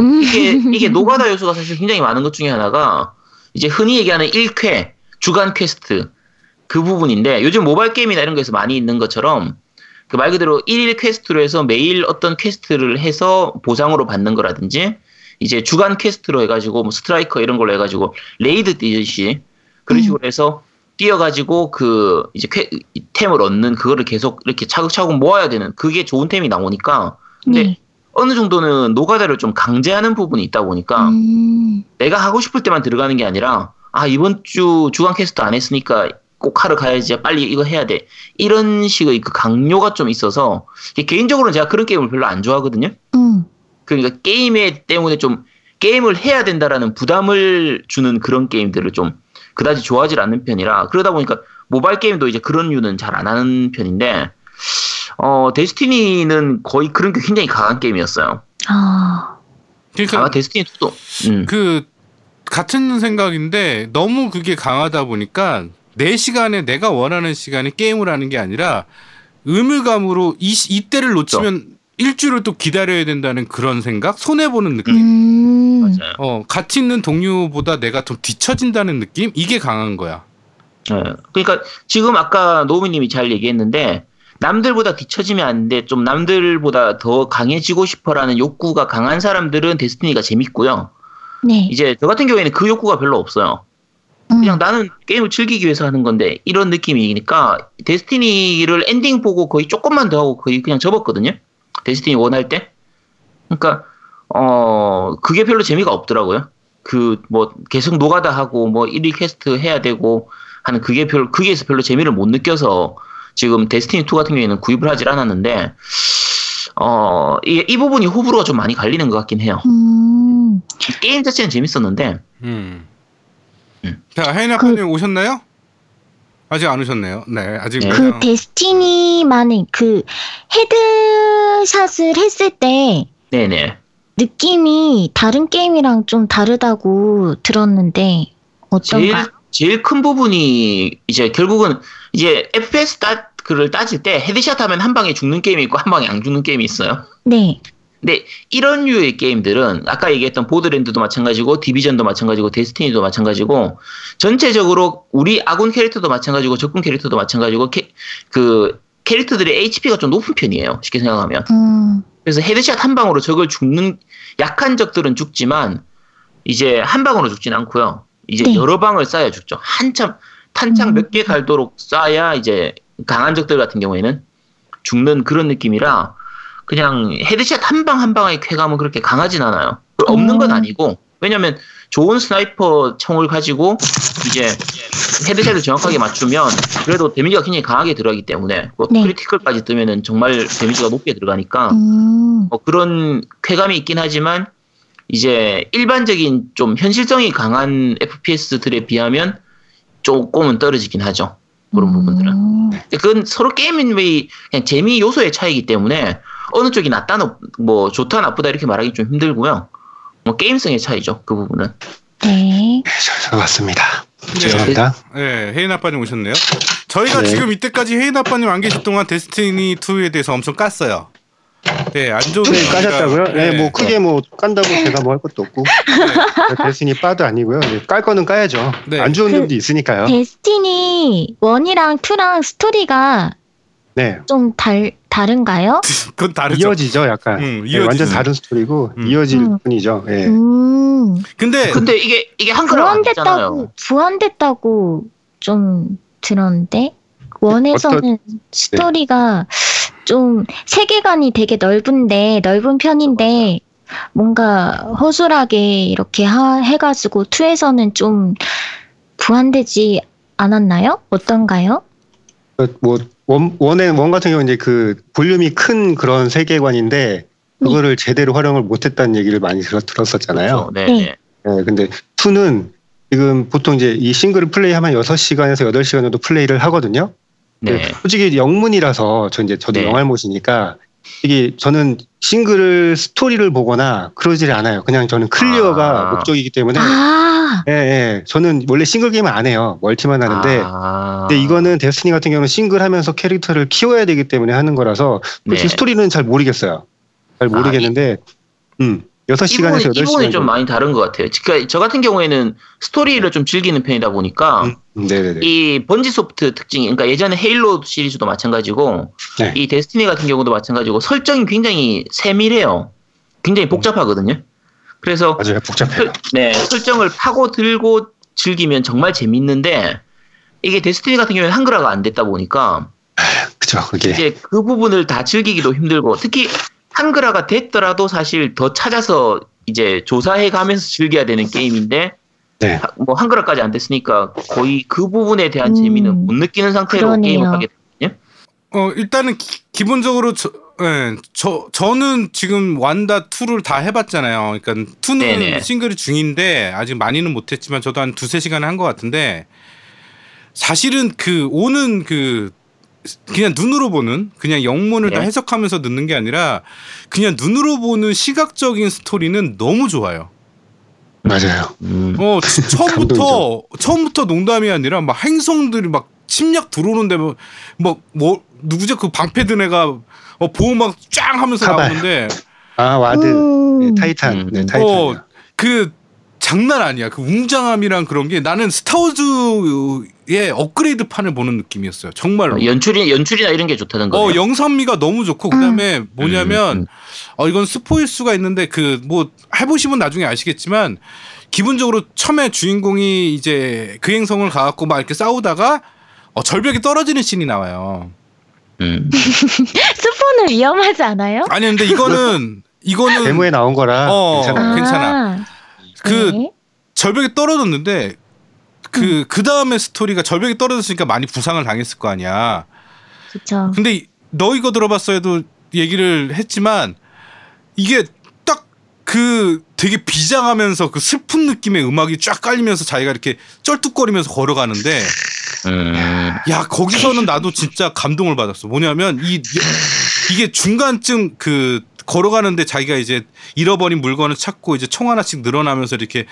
음. 이게 이게 노가다 요소가 사실 굉장히 많은 것 중에 하나가 이제 흔히 얘기하는 일 퀘, 주간 퀘스트 그 부분인데 요즘 모바일 게임이나 이런 거에서 많이 있는 것처럼 그 말 그대로 일일 퀘스트로 해서 매일 어떤 퀘스트를 해서 보상으로 받는 거라든지 이제 주간 퀘스트로 해가지고 뭐 스트라이커 이런 걸로 해가지고 레이드 뛰듯이 그런 음. 식으로 해서 뛰어가지고 그 이제 퀘, 템을 얻는 그거를 계속 이렇게 차곡차곡 모아야 되는 그게 좋은 템이 나오니까 근데 네. 어느 정도는 노가다를 좀 강제하는 부분이 있다 보니까 음. 내가 하고 싶을 때만 들어가는 게 아니라 아 이번 주 주간 퀘스트 안 했으니까 꼭 하러 가야지 빨리 이거 해야 돼 이런 식의 그 강요가 좀 있어서 개인적으로는 제가 그런 게임을 별로 안 좋아하거든요. 음. 그러니까 게임 때문에 좀 게임을 해야 된다라는 부담을 주는 그런 게임들을 좀 그다지 좋아하지 않는 편이라 그러다 보니까 모바일 게임도 이제 그런 류는 잘 안 하는 편인데 어 데스티니는 거의 그런 게 굉장히 강한 게임이었어요. 아, 그러니까 아, 데스티니 투도 음. 그 같은 생각인데 너무 그게 강하다 보니까 내 시간에 내가 원하는 시간에 게임을 하는 게 아니라 의무감으로 이 이때를 놓치면 그렇죠. 일주일을 또 기다려야 된다는 그런 생각, 손해 보는 느낌. 음. 맞아요. 어 같이 있는 동료보다 내가 좀 뒤처진다는 느낌 이게 강한 거야. 네. 그러니까 지금 아까 노우미님이 잘 얘기했는데. 남들보다 뒤처지면 안 돼. 좀 남들보다 더 강해지고 싶어라는 욕구가 강한 사람들은 데스티니가 재밌고요. 네. 이제 저 같은 경우에는 그 욕구가 별로 없어요. 음. 그냥 나는 게임을 즐기기 위해서 하는 건데 이런 느낌이니까 데스티니를 엔딩 보고 거의 조금만 더 하고 거의 그냥 접었거든요. 데스티니 원 할 때. 그러니까 어 그게 별로 재미가 없더라고요. 그 뭐 계속 노가다 하고 뭐 일 일 퀘스트 해야 되고 하는 그게 별로 그게서 별로 재미를 못 느껴서 지금 데스티니 투 같은 경우에는 구입을 하질 않았는데 어, 이, 이 부분이 호불호가 좀 많이 갈리는 것 같긴 해요. 음. 게임 자체는 재밌었는데. 음. 음. 자, 하이나파님 그, 오셨나요? 아직 안 오셨네요. 네, 아직. 네. 그 데스티니만의 그 헤드샷을 했을 때. 네네. 느낌이 다른 게임이랑 좀 다르다고 들었는데 어떤가? 제일, 제일 큰 부분이 이제 결국은. 이제 에프피에스 따, 그를 따질 때 헤드샷 하면 한 방에 죽는 게임이 있고 한 방에 안 죽는 게임이 있어요. 네. 근데 이런 류의 게임들은 아까 얘기했던 보드랜드도 마찬가지고 디비전도 마찬가지고 데스티니도 마찬가지고 전체적으로 우리 아군 캐릭터도 마찬가지고 적군 캐릭터도 마찬가지고 캐, 그 캐릭터들의 에이치피가 좀 높은 편이에요. 쉽게 생각하면. 음. 그래서 헤드샷 한 방으로 적을 죽는 약한 적들은 죽지만 이제 한 방으로 죽진 않고요. 이제 네. 여러 방을 쏴야 죽죠. 한참. 탄창 음. 몇 개 갈도록 쏴야 이제 강한 적들 같은 경우에는 죽는 그런 느낌이라 그냥 헤드샷 한 방 한 방의 쾌감은 그렇게 강하진 않아요. 없는 건 아니고 왜냐면 좋은 스나이퍼 총을 가지고 이제 헤드샷을 정확하게 맞추면 그래도 데미지가 굉장히 강하게 들어가기 때문에 뭐 네. 크리티컬까지 뜨면은 정말 데미지가 높게 들어가니까 음. 뭐 그런 쾌감이 있긴 하지만 이제 일반적인 좀 현실성이 강한 에프피에스들에 비하면 조금은 떨어지긴 하죠. 그런 음. 부분들은. 그건 서로 게임의 그냥 재미 요소의 차이기 때문에 어느 쪽이 낫다, 뭐 좋다, 나쁘다 이렇게 말하기 좀 힘들고요. 뭐 게임성의 차이죠. 그 부분은. 네. 잘 봤습니다. 네. 죄송합니다. 네, 혜인 아빠님 오셨네요. 저희가 네. 지금 이때까지 혜인 아빠님 안 계실 동안 데스티니 투에 대해서 엄청 깠어요. 네, 안 좋은 네, 까셨다고요? 네, 네, 뭐 크게 뭐 깐다고 제가 뭐 할 것도 없고 네, 데스티니 바도 아니고요. 네, 깔 거는 까야죠. 네. 안 좋은 그, 점도 있으니까요. 데스티니 일이랑 이랑 스토리가 네. 좀 달, 다른가요? 그건 다르죠. 이어지죠, 약간. 음, 네, 완전 다른 스토리고 음. 이어질 음. 뿐이죠. 예. 음. 근데 근데 이게 이게 한글화 안 됐잖아요. 부안됐다고 좀 들었는데 원에서는 어떤, 스토리가 네. 좀 세계관이 되게 넓은데 넓은 편인데 뭔가 허술하게 이렇게 하, 해가지고 투에서는 좀 부안되지 않았나요? 어떤가요? 뭐 원 원의 원 같은 경우 이제 그 볼륨이 큰 그런 세계관인데 그거를 네. 제대로 활용을 못했다는 얘기를 많이 들었, 들었었잖아요. 그렇죠. 네. 네. 네. 근데 투는 지금 보통 이제 이 싱글 플레이하면 여섯 시간에서 여덟 시간 정도 플레이를 하거든요. 네. 솔직히 영문이라서 저 이제 저도 네. 영알못이니까 이게 저는 싱글 스토리를 보거나 그러질 않아요. 그냥 저는 클리어가 아. 목적이기 때문에 아. 예, 예. 저는 원래 싱글 게임을 안 해요. 멀티만 하는데 아. 근데 이거는 데스티니 같은 경우는 싱글하면서 캐릭터를 키워야 되기 때문에 하는 거라서 네. 스토리는 잘 모르겠어요. 잘 모르겠는데 아, 이, 음, 여섯 시간에서 여덟 시간. 이 부분이 좀 많이 다른 것 같아요. 그러니까 저 같은 경우에는 스토리를 좀 즐기는 편이다 보니까 음, 이 번지 소프트 특징이 그러니까 예전에 헤일로 시리즈도 마찬가지고 네. 이 데스티니 같은 경우도 마찬가지고 설정이 굉장히 세밀해요. 굉장히 복잡하거든요. 그래서 맞아요. 복잡해요. 그, 네, 설정을 파고 들고 즐기면 정말 재밌는데 이게 데스티니 같은 경우에는 한글화가 안 됐다 보니까 그죠. 그게 이제 그 부분을 다 즐기기도 힘들고 특히 한글화가 됐더라도 사실 더 찾아서 이제 조사해 가면서 즐겨야 되는 게임인데 네. 하, 뭐 한글화까지 안 됐으니까 거의 그 부분에 대한 음, 재미는 못 느끼는 상태로 그러네요. 게임을 하게 되거든요. 어, 일단은 기, 기본적으로 저, 예, 저, 저는 지금 완다 투를 다 해봤잖아요. 그러니까 투는 네네. 싱글이 중인데 아직 많이는 못했지만 저도 한 두세 시간을 한 것 같은데 사실은 그 오는 그 그냥 눈으로 보는 그냥 영문을 네. 다 해석하면서 듣는 게 아니라 그냥 눈으로 보는 시각적인 스토리는 너무 좋아요. 맞아요. 음. 어 처음부터 처음부터 농담이 아니라 막 행성들이 막 침략 들어오는데 막 뭐 누구죠 그 방패 든 애가 어, 보호 막 쫙 하면서 카발. 나오는데 아 와드 음. 네, 타이탄 음. 네, 타이탄 어, 그 장난 아니야. 그 웅장함이랑 그런 게 나는 스타워즈의 업그레이드 판을 보는 느낌이었어요. 정말로. 연출이, 연출이나 이런 게 좋다는 거예요? 어, 영상미가 너무 좋고, 그 다음에 음. 뭐냐면, 음. 어, 이건 스포일 수가 있는데, 그, 뭐, 해보시면 나중에 아시겠지만, 기본적으로 처음에 주인공이 이제 그 행성을 가갖고 막 이렇게 싸우다가, 어, 절벽이 떨어지는 씬이 나와요. 음. 스포는 위험하지 않아요? 아니, 근데 이거는, 이거는. 데모에 나온 거라. 어, 괜찮아. 괜찮아. 그 네. 절벽에 떨어졌는데 그 음. 그 다음에 스토리가 절벽에 떨어졌으니까 많이 부상을 당했을 거 아니야. 그렇죠. 근데 너 이거 들어봤어도 얘기를 했지만 이게 딱 그 되게 비장하면서 그 슬픈 느낌의 음악이 쫙 깔리면서 자기가 이렇게 쩔뚝거리면서 걸어가는데 음. 야 거기서는 나도 진짜 감동을 받았어. 뭐냐면 이 이게 중간쯤 그 걸어가는데 자기가 이제 잃어버린 물건을 찾고 이제 총 하나씩 늘어나면서 이렇게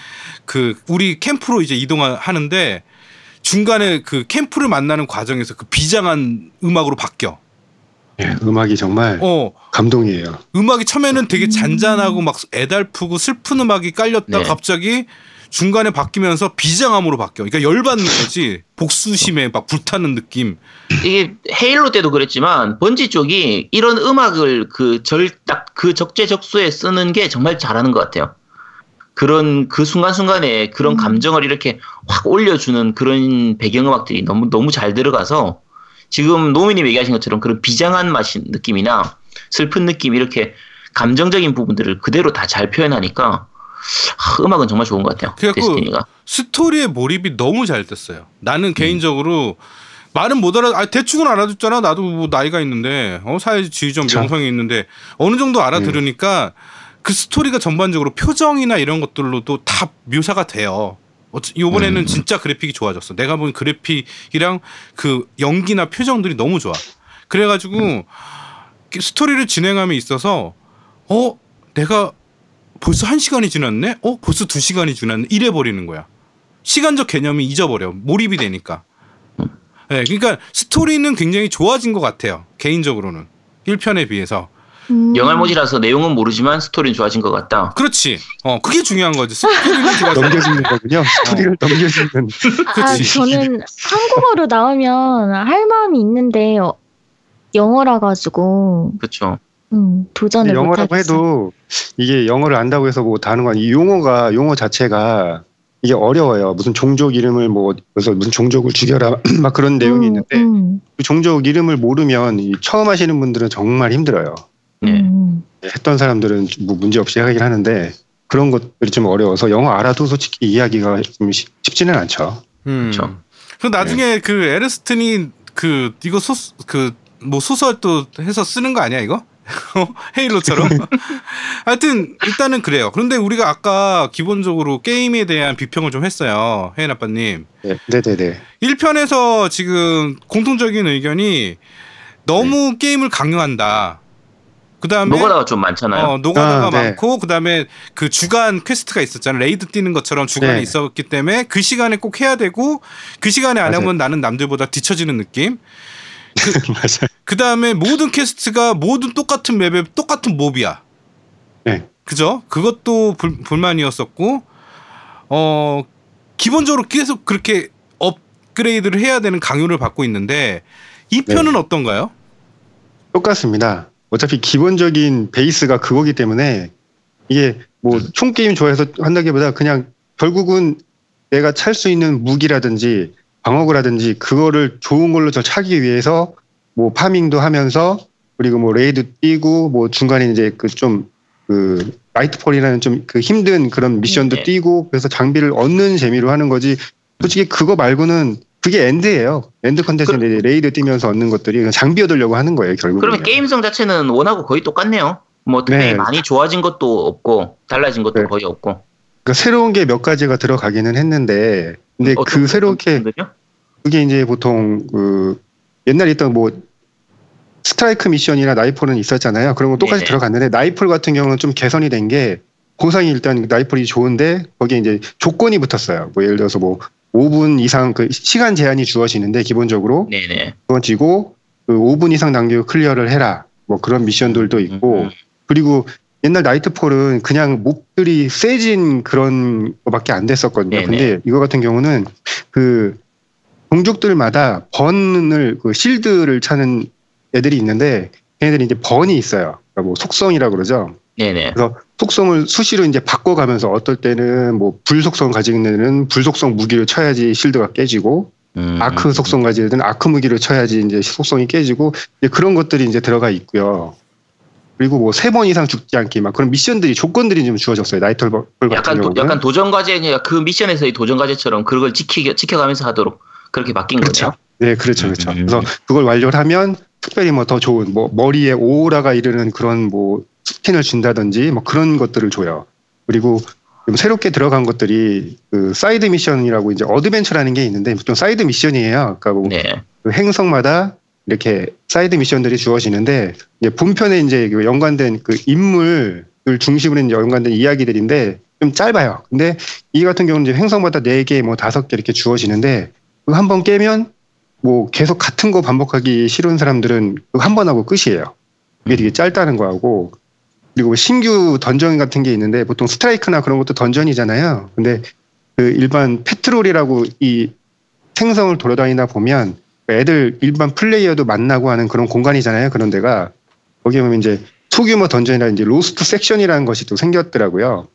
그 우리 캠프로 이제 이동하는데 중간에 그 캠프를 만나는 과정에서 그 비장한 음악으로 바뀌어. 예, 음악이 정말 어, 감동이에요. 음악이 처음에는 되게 잔잔하고 막 애달프고 슬픈 음악이 깔렸다 네. 갑자기 중간에 바뀌면서 비장함으로 바뀌어. 그러니까 열받는 거지. 복수심에 막 불타는 느낌. 이게 헤일로 때도 그랬지만 번지 쪽이 이런 음악을 그 절 딱 그 적재적소에 쓰는 게 정말 잘하는 것 같아요. 그런 그 순간순간에 그런 감정을 이렇게 확 올려주는 그런 배경음악들이 너무 너무 잘 들어가서 지금 노미님 얘기하신 것처럼 그런 비장한 맛이 느낌이나 슬픈 느낌 이렇게 감정적인 부분들을 그대로 다 잘 표현하니까. 하, 음악은 정말 좋은 것 같아요. 데스티니가 스토리의 몰입이 너무 잘 됐어요. 나는 개인적으로 음. 말은 못 알아, 아니, 대충은 알아듣잖아. 나도 뭐 나이가 있는데, 어, 사회 지위적 명성이 있는데 어느 정도 알아들으니까 음. 그 스토리가 전반적으로 표정이나 이런 것들로도 다 묘사가 돼요. 어차, 이번에는 음. 진짜 그래픽이 좋아졌어. 내가 본 그래픽이랑 그 연기나 표정들이 너무 좋아. 그래가지고 음. 스토리를 진행함에 있어서 어 내가 벌써 한 시간이 지났네? 어? 벌써 두 시간이 지났네? 이래버리는 거야. 시간적 개념이 잊어버려. 몰입이 되니까. 네, 그러니까 스토리는 굉장히 좋아진 것 같아요. 개인적으로는. 일 편에 비해서. 음. 영알못이라서 내용은 모르지만 스토리는 좋아진 것 같다. 그렇지. 어, 그게 중요한 거지. 스토리는 넘겨주는 거군요. 스토리를 어. 넘겨주는. 아, 저는 한국어로 나오면 할 마음이 있는데 어, 영어라 가지고. 그렇죠. 음, 도전을 영어라고 해도 이게 영어를 안다고 해서 뭐 다는 건 이 용어가 용어 자체가 이게 어려워요. 무슨 종족 이름을 뭐 그래서 무슨 종족을 죽여라 막 그런 내용이 음, 있는데 음. 그 종족 이름을 모르면 이 처음 하시는 분들은 정말 힘들어요. 음. 했던 사람들은 뭐 문제 없이 하긴 하는데 그런 것들이 좀 어려워서 영어 알아도 솔직히 이해하기가 좀 쉽지는 않죠. 음. 그렇죠. 그럼 나중에 네. 그 에르스틴이 그 이거 소 그 뭐 소설 또 해서 쓰는 거 아니야 이거? 헤일로처럼 하여튼 일단은 그래요. 그런데 우리가 아까 기본적으로 게임에 대한 비평을 좀 했어요. 혜인 아빠님 네, 네네네 일 편에서 지금 공통적인 의견이 너무 네. 게임을 강요한다 그다음에 노가다가 좀 많잖아요. 어, 노가다가 아, 네. 많고 그다음에 그 주간 퀘스트가 있었잖아요. 레이드 뛰는 것처럼 주간이 네. 있었기 때문에 그 시간에 꼭 해야 되고 그 시간에 안 맞아요. 하면 나는 남들보다 뒤처지는 느낌. 그, 맞아요. 그다음에 모든 퀘스트가 모든 똑같은 맵에 똑같은 몹이야. 네. 그죠? 그것도 불, 불만이었었고 어 기본적으로 계속 그렇게 업그레이드를 해야 되는 강요를 받고 있는데 이 편은 네. 어떤가요? 똑같습니다. 어차피 기본적인 베이스가 그거기 때문에 이게 뭐 총게임 좋아해서 한다기보다 그냥 결국은 내가 찰 수 있는 무기라든지 방어구라든지 그거를 좋은 걸로 저 차기 위해서 뭐 파밍도 하면서 그리고 뭐 레이드 뛰고 뭐 중간에 이제 그 좀 그 라이트폴이라는 좀 그 힘든 그런 미션도 네. 뛰고 그래서 장비를 얻는 재미로 하는 거지 솔직히 그거 말고는 그게 엔드예요. 엔드 컨텐츠인데 레이드 뛰면서 얻는 것들이 장비 얻으려고 하는 거예요. 결국. 그러면 게임성 자체는 원하고 거의 똑같네요. 뭐 되게 네. 많이 좋아진 것도 없고 달라진 것도 네. 거의 없고. 그러니까 새로운 게 몇 가지가 들어가기는 했는데, 근데 어떤, 그 새롭게 그게 이제 보통 그 옛날에 있던 뭐 스트라이크 미션이나 나이폴은 있었잖아요. 그런 거 똑같이 네네. 들어갔는데 나이폴 같은 경우는 좀 개선이 된 게 보상이 일단 나이폴이 좋은데 거기에 이제 조건이 붙었어요. 뭐 예를 들어서 뭐 오 분 이상 그 시간 제한이 주어지는데 기본적으로 네네. 주어지고 그 오 분 이상 남기고 클리어를 해라 뭐 그런 미션들도 있고 음. 그리고 옛날 나이트폴은 그냥 몹들이 세진 그런 거밖에 안 됐었거든요. 네네. 근데 이거 같은 경우는 그 종족들마다 번을 그 실드를 차는 애들이 있는데 걔네들이 이제 번이 있어요. 그러니까 뭐 속성이라고 그러죠. 네네. 그래서 속성을 수시로 이제 바꿔가면서 어떨 때는 뭐 불속성 가진 애는 불속성 무기를 쳐야지 실드가 깨지고 음. 아크 속성 가진 애는 아크 무기를 쳐야지 이제 속성이 깨지고 이제 그런 것들이 이제 들어가 있고요. 그리고 뭐 세 번 이상 죽지 않기 막 그런 미션들이 조건들이 좀 주어졌어요. 나이톨 같은 약간 경우는. 도, 약간 도전 과제니까 그 미션에서의 도전 과제처럼 그걸 지키 지켜가면서 하도록 그렇게 바뀐 그렇죠? 거죠. 네, 그렇죠, 그렇죠. 음. 그래서 그걸 완료를 하면 특별히 뭐 더 좋은 뭐 머리에 오라가 이르는 그런 뭐 스킨을 준다든지 뭐 그런 것들을 줘요. 그리고 새롭게 들어간 것들이 그 사이드 미션이라고 이제 어드벤처라는 게 있는데 보통 사이드 미션이에요. 그러니까 뭐 네. 그 행성마다 이렇게 사이드 미션들이 주어지는데 이제 본편에 이제 연관된 그 인물을 중심으로 연관된 이야기들인데 좀 짧아요. 근데 이 같은 경우는 이제 행성마다 네 개, 뭐 다섯 개 이렇게 주어지는데 한 번 깨면 뭐 계속 같은 거 반복하기 싫은 사람들은 한 번 하고 끝이에요. 이게 되게 짧다는 거하고. 그리고 신규 던전 같은 게 있는데 보통 스트라이크나 그런 것도 던전이잖아요. 근데 그 일반 패트롤이라고 이 행성을 돌아다니다 보면 애들 일반 플레이어도 만나고 하는 그런 공간이잖아요. 그런 데가 거기에 보면 이제 소규모 던전이나 이제 로스트 섹션이라는 것이 또 생겼더라고요.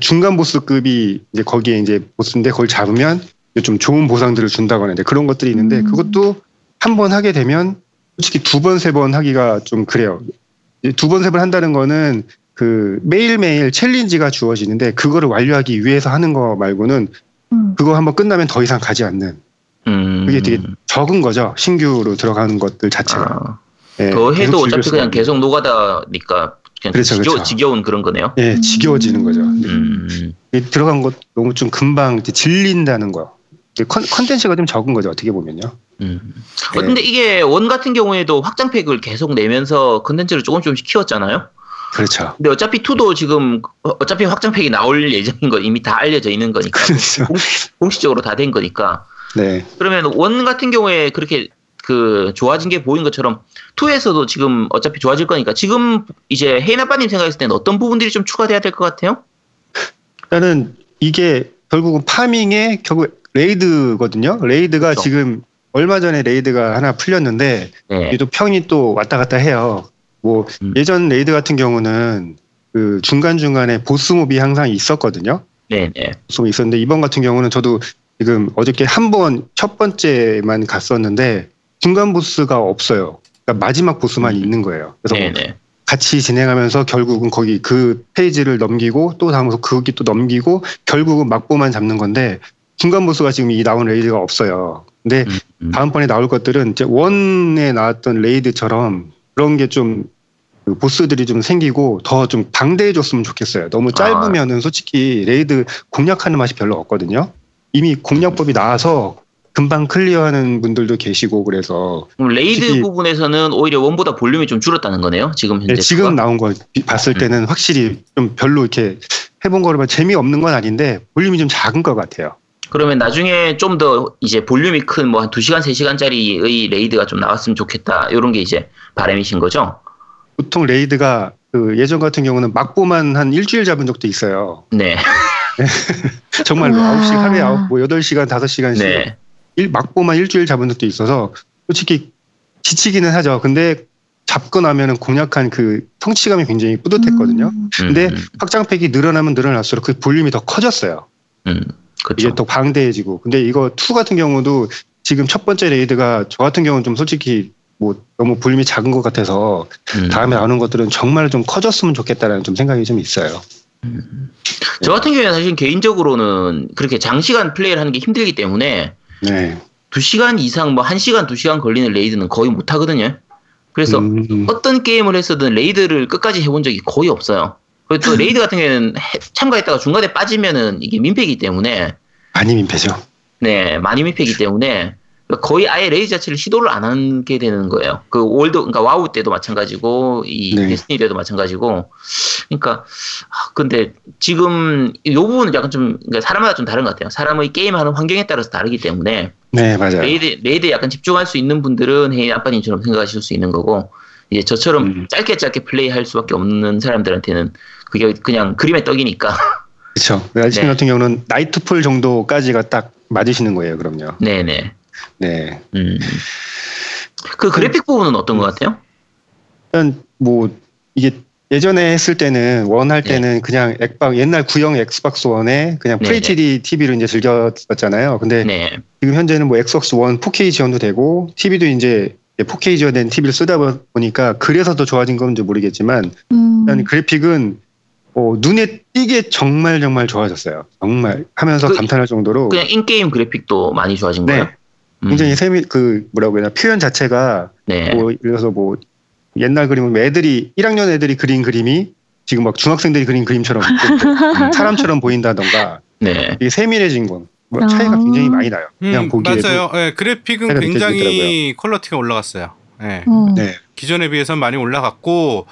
중간 보스급이 이제 거기에 이제 보스인데 그걸 잡으면 좀 좋은 보상들을 준다거나 이제 그런 것들이 있는데 음. 그것도 한 번 하게 되면 솔직히 두 번 세 번 하기가 좀 그래요. 두 번 세 번 한다는 거는 그 매일매일 챌린지가 주어지는데 그거를 완료하기 위해서 하는 거 말고는 음. 그거 한번 끝나면 더 이상 가지 않는 음. 그게 되게 적은 거죠. 신규로 들어가는 것들 자체가. 아. 네, 더 해도 어차피 그냥 계속 노가다니까 그냥 그렇죠, 지겨, 그렇죠. 지겨운 그런 거네요. 예, 네, 지겨워지는 거죠. 음. 들어간 것 너무 좀 금방 질린다는 거. 컨텐츠가 좀 적은 거죠. 어떻게 보면요. 음. 네. 어, 근데 이게 원 같은 경우에도 확장팩을 계속 내면서 컨텐츠를 조금 조금씩 키웠잖아요. 그렇죠. 근데 어차피 이도 지금 어차피 확장팩이 나올 예정인 거 이미 다 알려져 있는 거니까. 그렇죠. 공식, 공식적으로 다 된 거니까. 네. 그러면 원 같은 경우에 그렇게 그 좋아진 게 보인 것처럼 이에서도 지금 어차피 좋아질 거니까 지금 이제 헤이나빠님 생각했을 때는 어떤 부분들이 좀 추가돼야 될 것 같아요? 일단은 이게 결국은 파밍에 결국 레이드거든요. 레이드가 그렇죠. 지금 얼마 전에 레이드가 하나 풀렸는데 네. 또 평이 또 왔다 갔다 해요. 뭐 음. 예전 레이드 같은 경우는 그 중간 중간에 보스몹이 항상 있었거든요. 네, 네. 보스몹이 있었는데 이번 같은 경우는 저도 지금 어저께 한 번 첫 번째만 갔었는데 중간 보스가 없어요. 그러니까 마지막 보스만 음. 있는 거예요. 그래서 네, 네. 같이 진행하면서 결국은 거기 그 페이지를 넘기고 또 다음으로 거기 또 넘기고 결국은 막보만 잡는 건데. 중간 보스가 지금 이 나온 레이드가 없어요. 근데 음, 음. 다음번에 나올 것들은 이제 원에 나왔던 레이드처럼 그런 게 좀 그 보스들이 좀 생기고 더 좀 방대해줬으면 좋겠어요. 너무 짧으면은 솔직히 레이드 공략하는 맛이 별로 없거든요. 이미 공략법이 나와서 금방 클리어하는 분들도 계시고 그래서 그럼 레이드 확실히, 부분에서는 오히려 원보다 볼륨이 좀 줄었다는 거네요. 지금 현재 네, 지금 나온 걸 봤을 때는 음. 확실히 좀 별로 이렇게 해본 거로만 재미없는 건 아닌데 볼륨이 좀 작은 것 같아요. 그러면 나중에 좀 더 이제 볼륨이 큰 뭐 한 두 시간, 세 시간짜리의 레이드가 좀 나왔으면 좋겠다. 이런 게 이제 바람이신 거죠? 보통 레이드가 그 예전 같은 경우는 막보만 한 일주일 잡은 적도 있어요. 네. 정말로 아홉 시, 하루에 아홉, 뭐 여덟 시간, 다섯 시간씩 네. 일, 막보만 일주일 잡은 적도 있어서 솔직히 지치기는 하죠. 근데 잡고 나면은 공략한 그 성취감이 굉장히 뿌듯했거든요. 음. 근데 음. 확장팩이 늘어나면 늘어날수록 그 볼륨이 더 커졌어요. 음. 그렇죠. 이게 더 방대해지고. 근데 이거 이 같은 경우도 지금 첫 번째 레이드가 저 같은 경우는 좀 솔직히 뭐 너무 볼륨이 작은 것 같아서 음. 다음에 나오는 것들은 정말 좀 커졌으면 좋겠다라는 좀 생각이 좀 있어요. 음. 저 같은 경우는 사실 개인적으로는 그렇게 장시간 플레이를 하는 게 힘들기 때문에 네. 두 시간 이상 뭐 한 시간, 두 시간 걸리는 레이드는 거의 못 하거든요. 그래서 음. 어떤 게임을 했어든 레이드를 끝까지 해본 적이 거의 없어요. 또 레이드 같은 경우에는 참가했다가 중간에 빠지면은 이게 민폐이기 때문에 많이 민폐죠. 네, 많이 민폐이기 때문에 거의 아예 레이드 자체를 시도를 안 하게 되는 거예요. 그 월드, 그러니까 와우 때도 마찬가지고 이 네. 데스티니 때도 마찬가지고. 그러니까 근데 지금 이 부분은 약간 좀 그러니까 사람마다 좀 다른 것 같아요. 사람의 게임하는 환경에 따라서 다르기 때문에. 네, 맞아요. 레이드 레이드 약간 집중할 수 있는 분들은 헤이 아빠님처럼 생각하실 수 있는 거고. 이제 저처럼 음. 짧게 짧게 플레이할 수밖에 없는 사람들한테는 그게 그냥 그림의 떡이니까. 그렇죠. 아저씨 네. 같은 경우는 나이트풀 정도까지가 딱 맞으시는 거예요, 그럼요. 네네. 네. 음. 그 그래픽 음. 부분은 어떤 것 같아요? 일단 뭐 이게 예전에 했을 때는 원 할 때는 네. 그냥 액박 옛날 구형 엑스박스 원에 그냥 풀에이치디 티비로 이제 즐겼었잖아요. 근데 네. 지금 현재는 뭐 엑스박스 원 포케이 지원도 되고 티비도 이제 포케이 지원된 티비를 쓰다 보니까 그래서 더 좋아진 건지 모르겠지만 음. 일단 그래픽은 어, 눈에 띄게 정말 정말 좋아졌어요. 정말 하면서 그, 감탄할 정도로 그냥 인게임 그래픽도 많이 좋아진 네. 거예요? 음. 굉장히 세밀 그 뭐라고 해야 되나 표현 자체가 네. 뭐 예를 들어서 뭐 옛날 그림은 애들이 일 학년 애들이 그린 그림이 지금 막 중학생들이 그린 그림처럼 사람처럼 보인다던가 네. 이게 세밀해진 건 뭐 차이가 굉장히 많이 나요. 그냥 음, 보기에도 맞아요. 네, 그래픽은 굉장히 느껴지더라고요. 퀄리티가 올라갔어요. 네. 음. 네. 기존에 비해서는 많이 올라갔고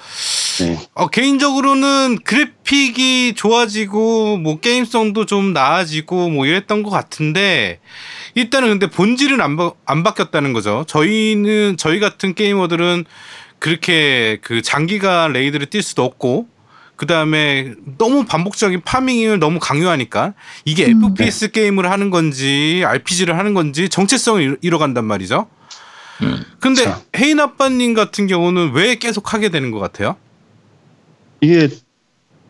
네. 어, 개인적으로는 그래픽이 좋아지고 뭐 게임성도 좀 나아지고 뭐 이랬던 것 같은데 일단은 근데 본질은 안, 바, 안 바뀌었다는 거죠. 저희는 저희 같은 게이머들은 그렇게 그 장기간 레이드를 뛸 수도 없고 그 다음에 너무 반복적인 파밍을 너무 강요하니까 이게 음, 에프피에스 네. 게임을 하는 건지 알피지를 하는 건지 정체성을 잃어간단 말이죠. 음, 근데 자. 혜인 아빠님 같은 경우는 왜 계속 하게 되는 것 같아요? 이게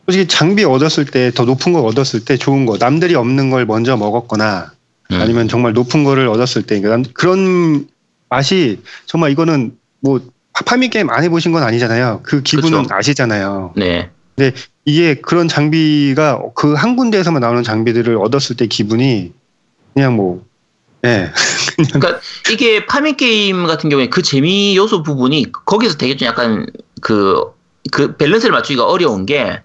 솔직히 장비 얻었을 때 더 높은 걸 얻었을 때 좋은 거 남들이 없는 걸 먼저 먹었거나 음. 아니면 정말 높은 거를 얻었을 때 그런 맛이 정말 이거는 뭐 파밍 게임 안 해보신 건 아니잖아요. 그 기분은 그쵸? 아시잖아요. 네. 근데 이게 그런 장비가 그 한 군데에서만 나오는 장비들을 얻었을 때 기분이 그냥 뭐, 예. 네. 그러니까 이게 파밍 게임 같은 경우에 그 재미 요소 부분이 거기서 되게 좀 약간 그, 그 밸런스를 맞추기가 어려운 게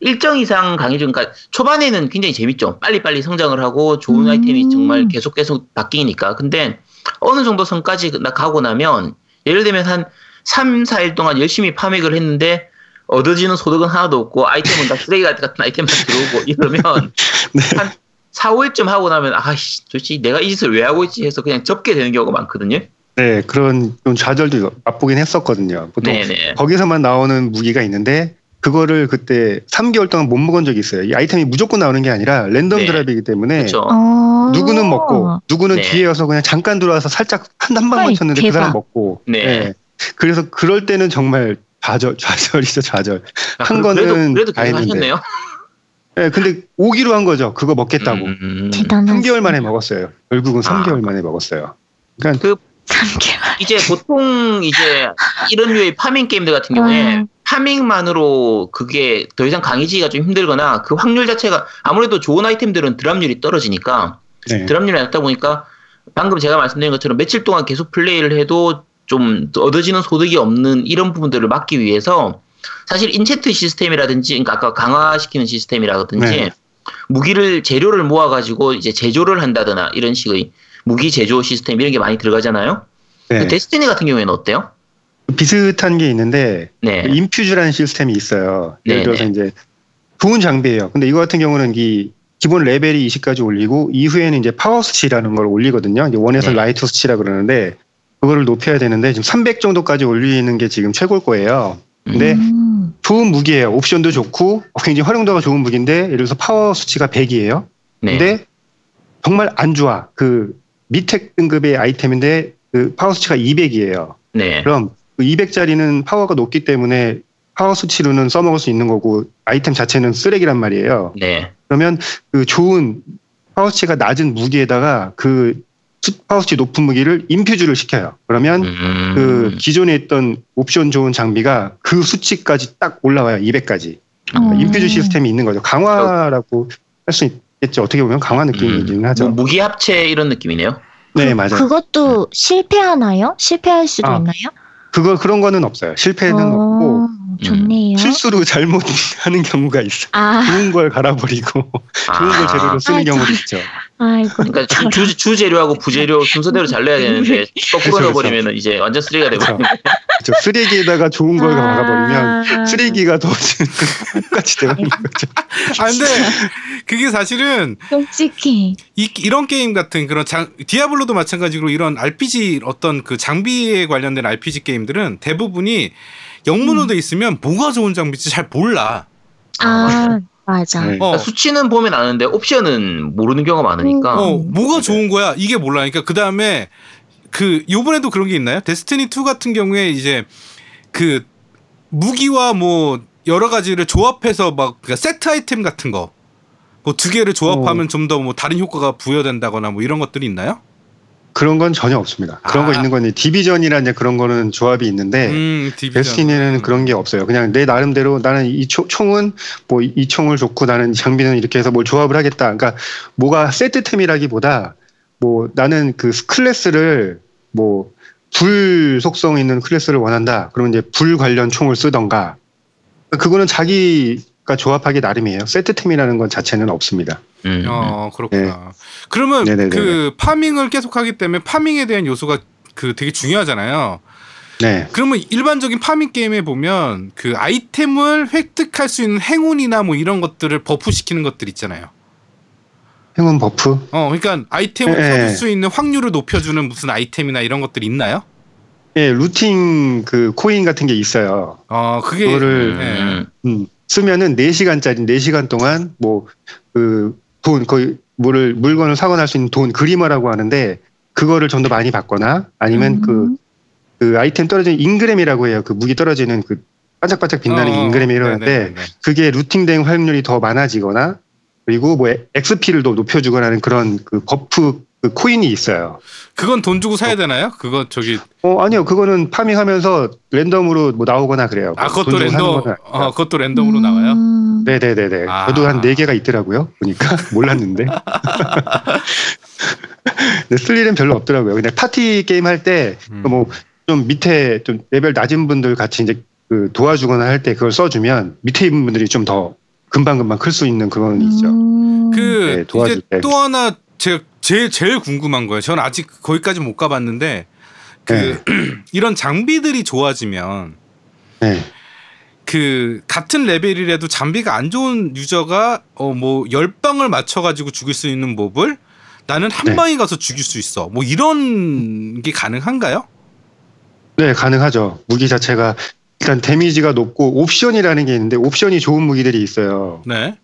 일정 이상 강해지니까 그러니까 초반에는 굉장히 재밌죠. 빨리빨리 성장을 하고 좋은 음. 아이템이 정말 계속 계속 바뀌니까. 근데 어느 정도 선까지 가고 나면 예를 들면 한 삼, 사일 동안 열심히 파밍을 했는데 얻어지는 소득은 하나도 없고 아이템은 다 쓰레기 같은 아이템만 들어오고 이러면 네. 한 사, 오일쯤 하고 나면 아이씨 도대체 내가 이 짓을 왜 하고 있지 해서 그냥 접게 되는 경우가 많거든요. 네. 그런 좀 좌절도 맛보긴 했었거든요. 보통 네네. 거기서만 나오는 무기가 있는데 그거를 그때 삼 개월 동안 못 먹은 적이 있어요. 이 아이템이 무조건 나오는 게 아니라 랜덤 네. 드랍이기 때문에 어~ 누구는 먹고 누구는 네. 뒤에 와서 그냥 잠깐 들어와서 살짝 한, 한 방만 쳤는데 대박. 그 사람 먹고 네. 네. 그래서 그럴 때는 정말 좌절, 좌절이죠, 좌절. 아, 한 그래도, 거는 그래도 계속 하셨네요. 네, 근데 오기로 한 거죠. 그거 먹겠다고. 음, 삼 개월 만에 먹었어요. 결국은 삼 개월 아, 만에 먹었어요. 그러니까 그 삼 개월. 이제 보통 이제 이런 류의 파밍 게임들 같은 경우에 음. 파밍만으로 그게 더 이상 강해지기가 좀 힘들거나 그 확률 자체가 아무래도 좋은 아이템들은 드랍률이 떨어지니까 네. 드랍률이 낮다 보니까 방금 제가 말씀드린 것처럼 며칠 동안 계속 플레이를 해도 좀 얻어지는 소득이 없는 이런 부분들을 막기 위해서 사실 인챈트 시스템이라든지 그러니까 아까 강화시키는 시스템이라든지 네. 무기를 재료를 모아가지고 이제 제조를 한다거나 이런 식의 무기 제조 시스템 이런 게 많이 들어가잖아요. 네. 그 데스티니 같은 경우에는 어때요? 비슷한 게 있는데 네. 인퓨즈라는 시스템이 있어요. 예를 네, 들어서 네. 이제 좋은 장비예요. 근데 이거 같은 경우는 이 기본 레벨이 이십까지 올리고 이후에는 이제 파워 수치라는 걸 올리거든요. 이제 원에서 네. 라이트 수치라 그러는데 그거를 높여야 되는데 지금 삼백 정도까지 올리는 게 지금 최고일 거예요. 근데 음. 좋은 무기예요. 옵션도 좋고 굉장히 활용도가 좋은 무기인데 예를 들어서 파워 수치가 백이에요. 네. 근데 정말 안 좋아. 그 밑에 등급의 아이템인데 그 파워 수치가 이백이에요. 네. 그럼 그 이백짜리는 파워가 높기 때문에 파워 수치로는 써먹을 수 있는 거고 아이템 자체는 쓰레기란 말이에요. 네. 그러면 그 좋은 파워 수치가 낮은 무기에다가 그 파워 수치 높은 무기를 인퓨즈를 시켜요. 그러면 음. 그 기존에 있던 옵션 좋은 장비가 그 수치까지 딱 올라와요. 이백까지. 그러니까 음. 인퓨즈 시스템이 있는 거죠. 강화라고 할 수 있겠죠. 어떻게 보면 강화 느낌이긴 음. 하죠. 뭐 무기 합체 이런 느낌이네요. 네, 그, 맞아요. 그것도 음. 실패하나요? 실패할 수도 아. 있나요? 그거 그런 거는 없어요. 실패는 어, 없고 좋네요. 실수로 잘못하는 경우가 있어요. 아. 좋은 걸 갈아버리고 아. 좋은 걸 재료로 쓰는 아, 경우도 저, 있죠. 아이고, 그러니까 저런. 주, 주 재료하고 부재료 순서대로 잘 내야 되는데 거꾸로 넣어버리면 이제 완전 쓰레기가 되거든요. 쓰레기에다가 좋은 걸 갈아버리면 아. 쓰레기가 더 똑같이 되는 거죠. 아, 근데 그게 사실은 솔직히 이, 이런 게임 같은 그런 장, 디아블로도 마찬가지로 이런 알피지 어떤 그 장비에 관련된 알피지 게임 들은 대부분이 영문으로 돼 음. 있으면 뭐가 좋은 장비인지 잘 몰라. 아 맞아. 어. 그러니까 수치는 보면 아는데 옵션은 모르는 경우가 많으니까. 어, 뭐가 좋은 거야 이게 몰라니까. 그 다음에 그 요번에도 그런 게 있나요? 데스티니 투 같은 경우에 이제 그 무기와 뭐 여러 가지를 조합해서 막 그러니까 세트 아이템 같은 거 뭐 두 개를 조합하면 좀 더 뭐 다른 효과가 부여된다거나 뭐 이런 것들이 있나요? 그런 건 전혀 없습니다. 그런 아. 거 있는 건 디비전이라는 그런 거는 조합이 있는데 음, 데스티니는 음. 그런 게 없어요. 그냥 내 나름대로 나는 이 초, 총은 뭐 이 총을 좋고 나는 장비는 이렇게 해서 뭘 조합을 하겠다. 그러니까 뭐가 세트템이라기보다 뭐 나는 그 클래스를 뭐 불 속성 있는 클래스를 원한다. 그러면 이제 불 관련 총을 쓰던가. 그거는 자기가 조합하기 나름이에요. 세트템이라는 건 자체는 없습니다. 음. 어, 그렇구나. 네. 그러면 네네네네. 그 파밍을 계속하기 때문에 파밍에 대한 요소가 그 되게 중요하잖아요. 네. 그러면 일반적인 파밍 게임에 보면 그 아이템을 획득할 수 있는 행운이나 뭐 이런 것들을 버프시키는 것들 있잖아요. 행운 버프? 어, 그러니까 아이템을 얻을 수 있는 확률을 높여주는 무슨 아이템이나 이런 것들이 있나요? 예, 루팅 그 코인 같은 게 있어요. 어, 그게 그거를 음, 예. 음, 쓰면은 네 시간짜리 네 시간 동안 뭐 그 돈, 거의, 뭐를, 물건을 사거나 할 수 있는 돈, 그리머라고 하는데, 그거를 좀 더 많이 받거나, 아니면 음. 그, 그 아이템 떨어지는 인그램이라고 해요. 그 무기 떨어지는 그 반짝반짝 빛나는 어, 인그램이라고 하는데, 그게 루팅된 확률이 더 많아지거나, 그리고 뭐, 엑스피를 더 높여주거나 하는 그런 그 버프, 그 코인이 있어요. 그건 돈 주고 사야 되나요? 그거 저기. 어, 아니요. 그거는 파밍하면서 랜덤으로 뭐 나오거나 그래요. 아, 그것도 랜덤. 어, 그것도 랜덤으로 음... 나와요? 네네네네. 아. 저도 한 네 개가 있더라고요. 보니까. 몰랐는데. 네, 쓸 일은 별로 없더라고요. 그냥 파티 게임 할 때, 뭐, 좀 밑에 좀 레벨 낮은 분들 같이 이제 그 도와주거나 할 때 그걸 써주면 밑에 있는 분들이 좀 더 금방금방 클 수 있는 그런 게 있죠. 음... 그, 네, 도와줄 이제 때. 또 하나 제가 제일, 제일 궁금한 거예요. 전 아직 거기까지 못 가봤는데, 그, 네. 이런 장비들이 좋아지면, 네. 그, 같은 레벨이라도 장비가 안 좋은 유저가, 어, 뭐, 열방을 맞춰가지고 죽일 수 있는 몹을 나는 한 네. 방에 가서 죽일 수 있어. 뭐, 이런 게 가능한가요? 네, 가능하죠. 무기 자체가 일단 데미지가 높고, 옵션이라는 게 있는데, 옵션이 좋은 무기들이 있어요. 네.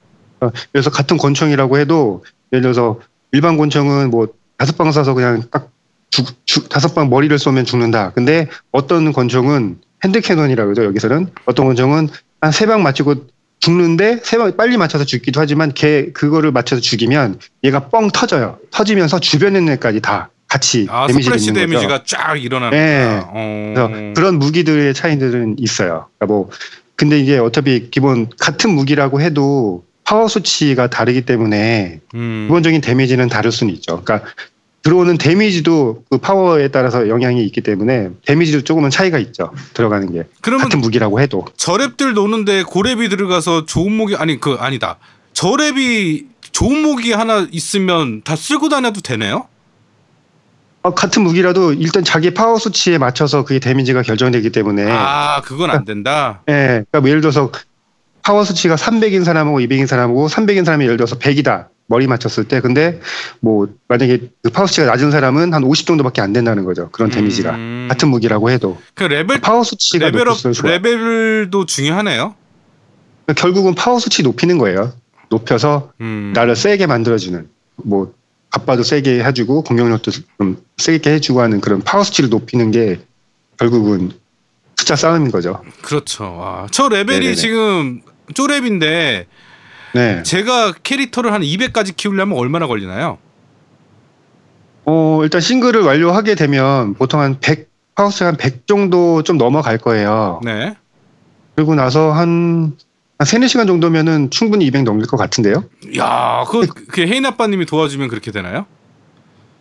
그래서 같은 권총이라고 해도, 예를 들어서, 일반 권총은 뭐 다섯 방 쏴서 그냥 딱 죽, 죽, 다섯 방 머리를 쏘면 죽는다. 근데 어떤 권총은 핸드캐논이라고 그러죠, 여기서는. 어떤 권총은 한 세 방 맞추고 죽는데 세 방 빨리 맞춰서 죽기도 하지만 걔, 그거를 맞춰서 죽이면 얘가 뻥 터져요. 터지면서 주변에 있는 애까지 다 같이 아, 데미지를 입는 거죠. 스플래시 데미지가 쫙 일어나는 네. 어... 그래서 그런 무기들의 차이들은 있어요. 그러니까 뭐 근데 이제 어차피 기본 같은 무기라고 해도 파워 수치가 다르기 때문에 음. 기본적인 데미지는 다를 수는 있죠. 그러니까 들어오는 데미지도 그 파워에 따라서 영향이 있기 때문에 데미지도 조금은 차이가 있죠. 들어가는 게 같은 무기라고 해도 저랩들 노는데 고랩이 들어가서 좋은 무기 아니 그 아니다. 저랩이 좋은 무기 하나 있으면 다 쓸고 다녀도 되네요? 같은 무기라도 일단 자기 파워 수치에 맞춰서 그게 데미지가 결정되기 때문에. 아, 그건 안 된다? 예. 그러니까, 네, 그러니까 뭐 예를 들어서 파워 수치가 삼백인 사람하고 이백인 사람하고 삼백인 사람이 예를 들어서 백이다. 머리 맞췄을 때. 근데 뭐 만약에 그 파워 수치가 낮은 사람은 한 오십 정도밖에 안 된다는 거죠. 그런 데미지가. 음... 같은 무기라고 해도. 그 레벨, 파워 수치가 레벨업, 레벨도 중요하네요. 그러니까 결국은 파워 수치 높이는 거예요. 높여서 음... 나를 세게 만들어주는. 뭐 갑바도 세게 해주고 공격력도 좀 세게 해주고 하는 그런 파워 수치를 높이는 게 결국은 숫자 싸움인 거죠. 그렇죠. 와. 저 레벨이 네네네. 지금 쪼렙인데 네. 제가 캐릭터를 한 이백까지 키우려면 얼마나 걸리나요? 어, 일단 싱글을 완료하게 되면 보통 한 백, 파워스 한 백 정도 좀 넘어갈 거예요. 네. 그리고 나서 한, 한 삼, 네 시간 정도면은 충분히 이백 넘길 것 같은데요? 야, 그, 그 혜인 아빠님이 도와주면 그렇게 되나요?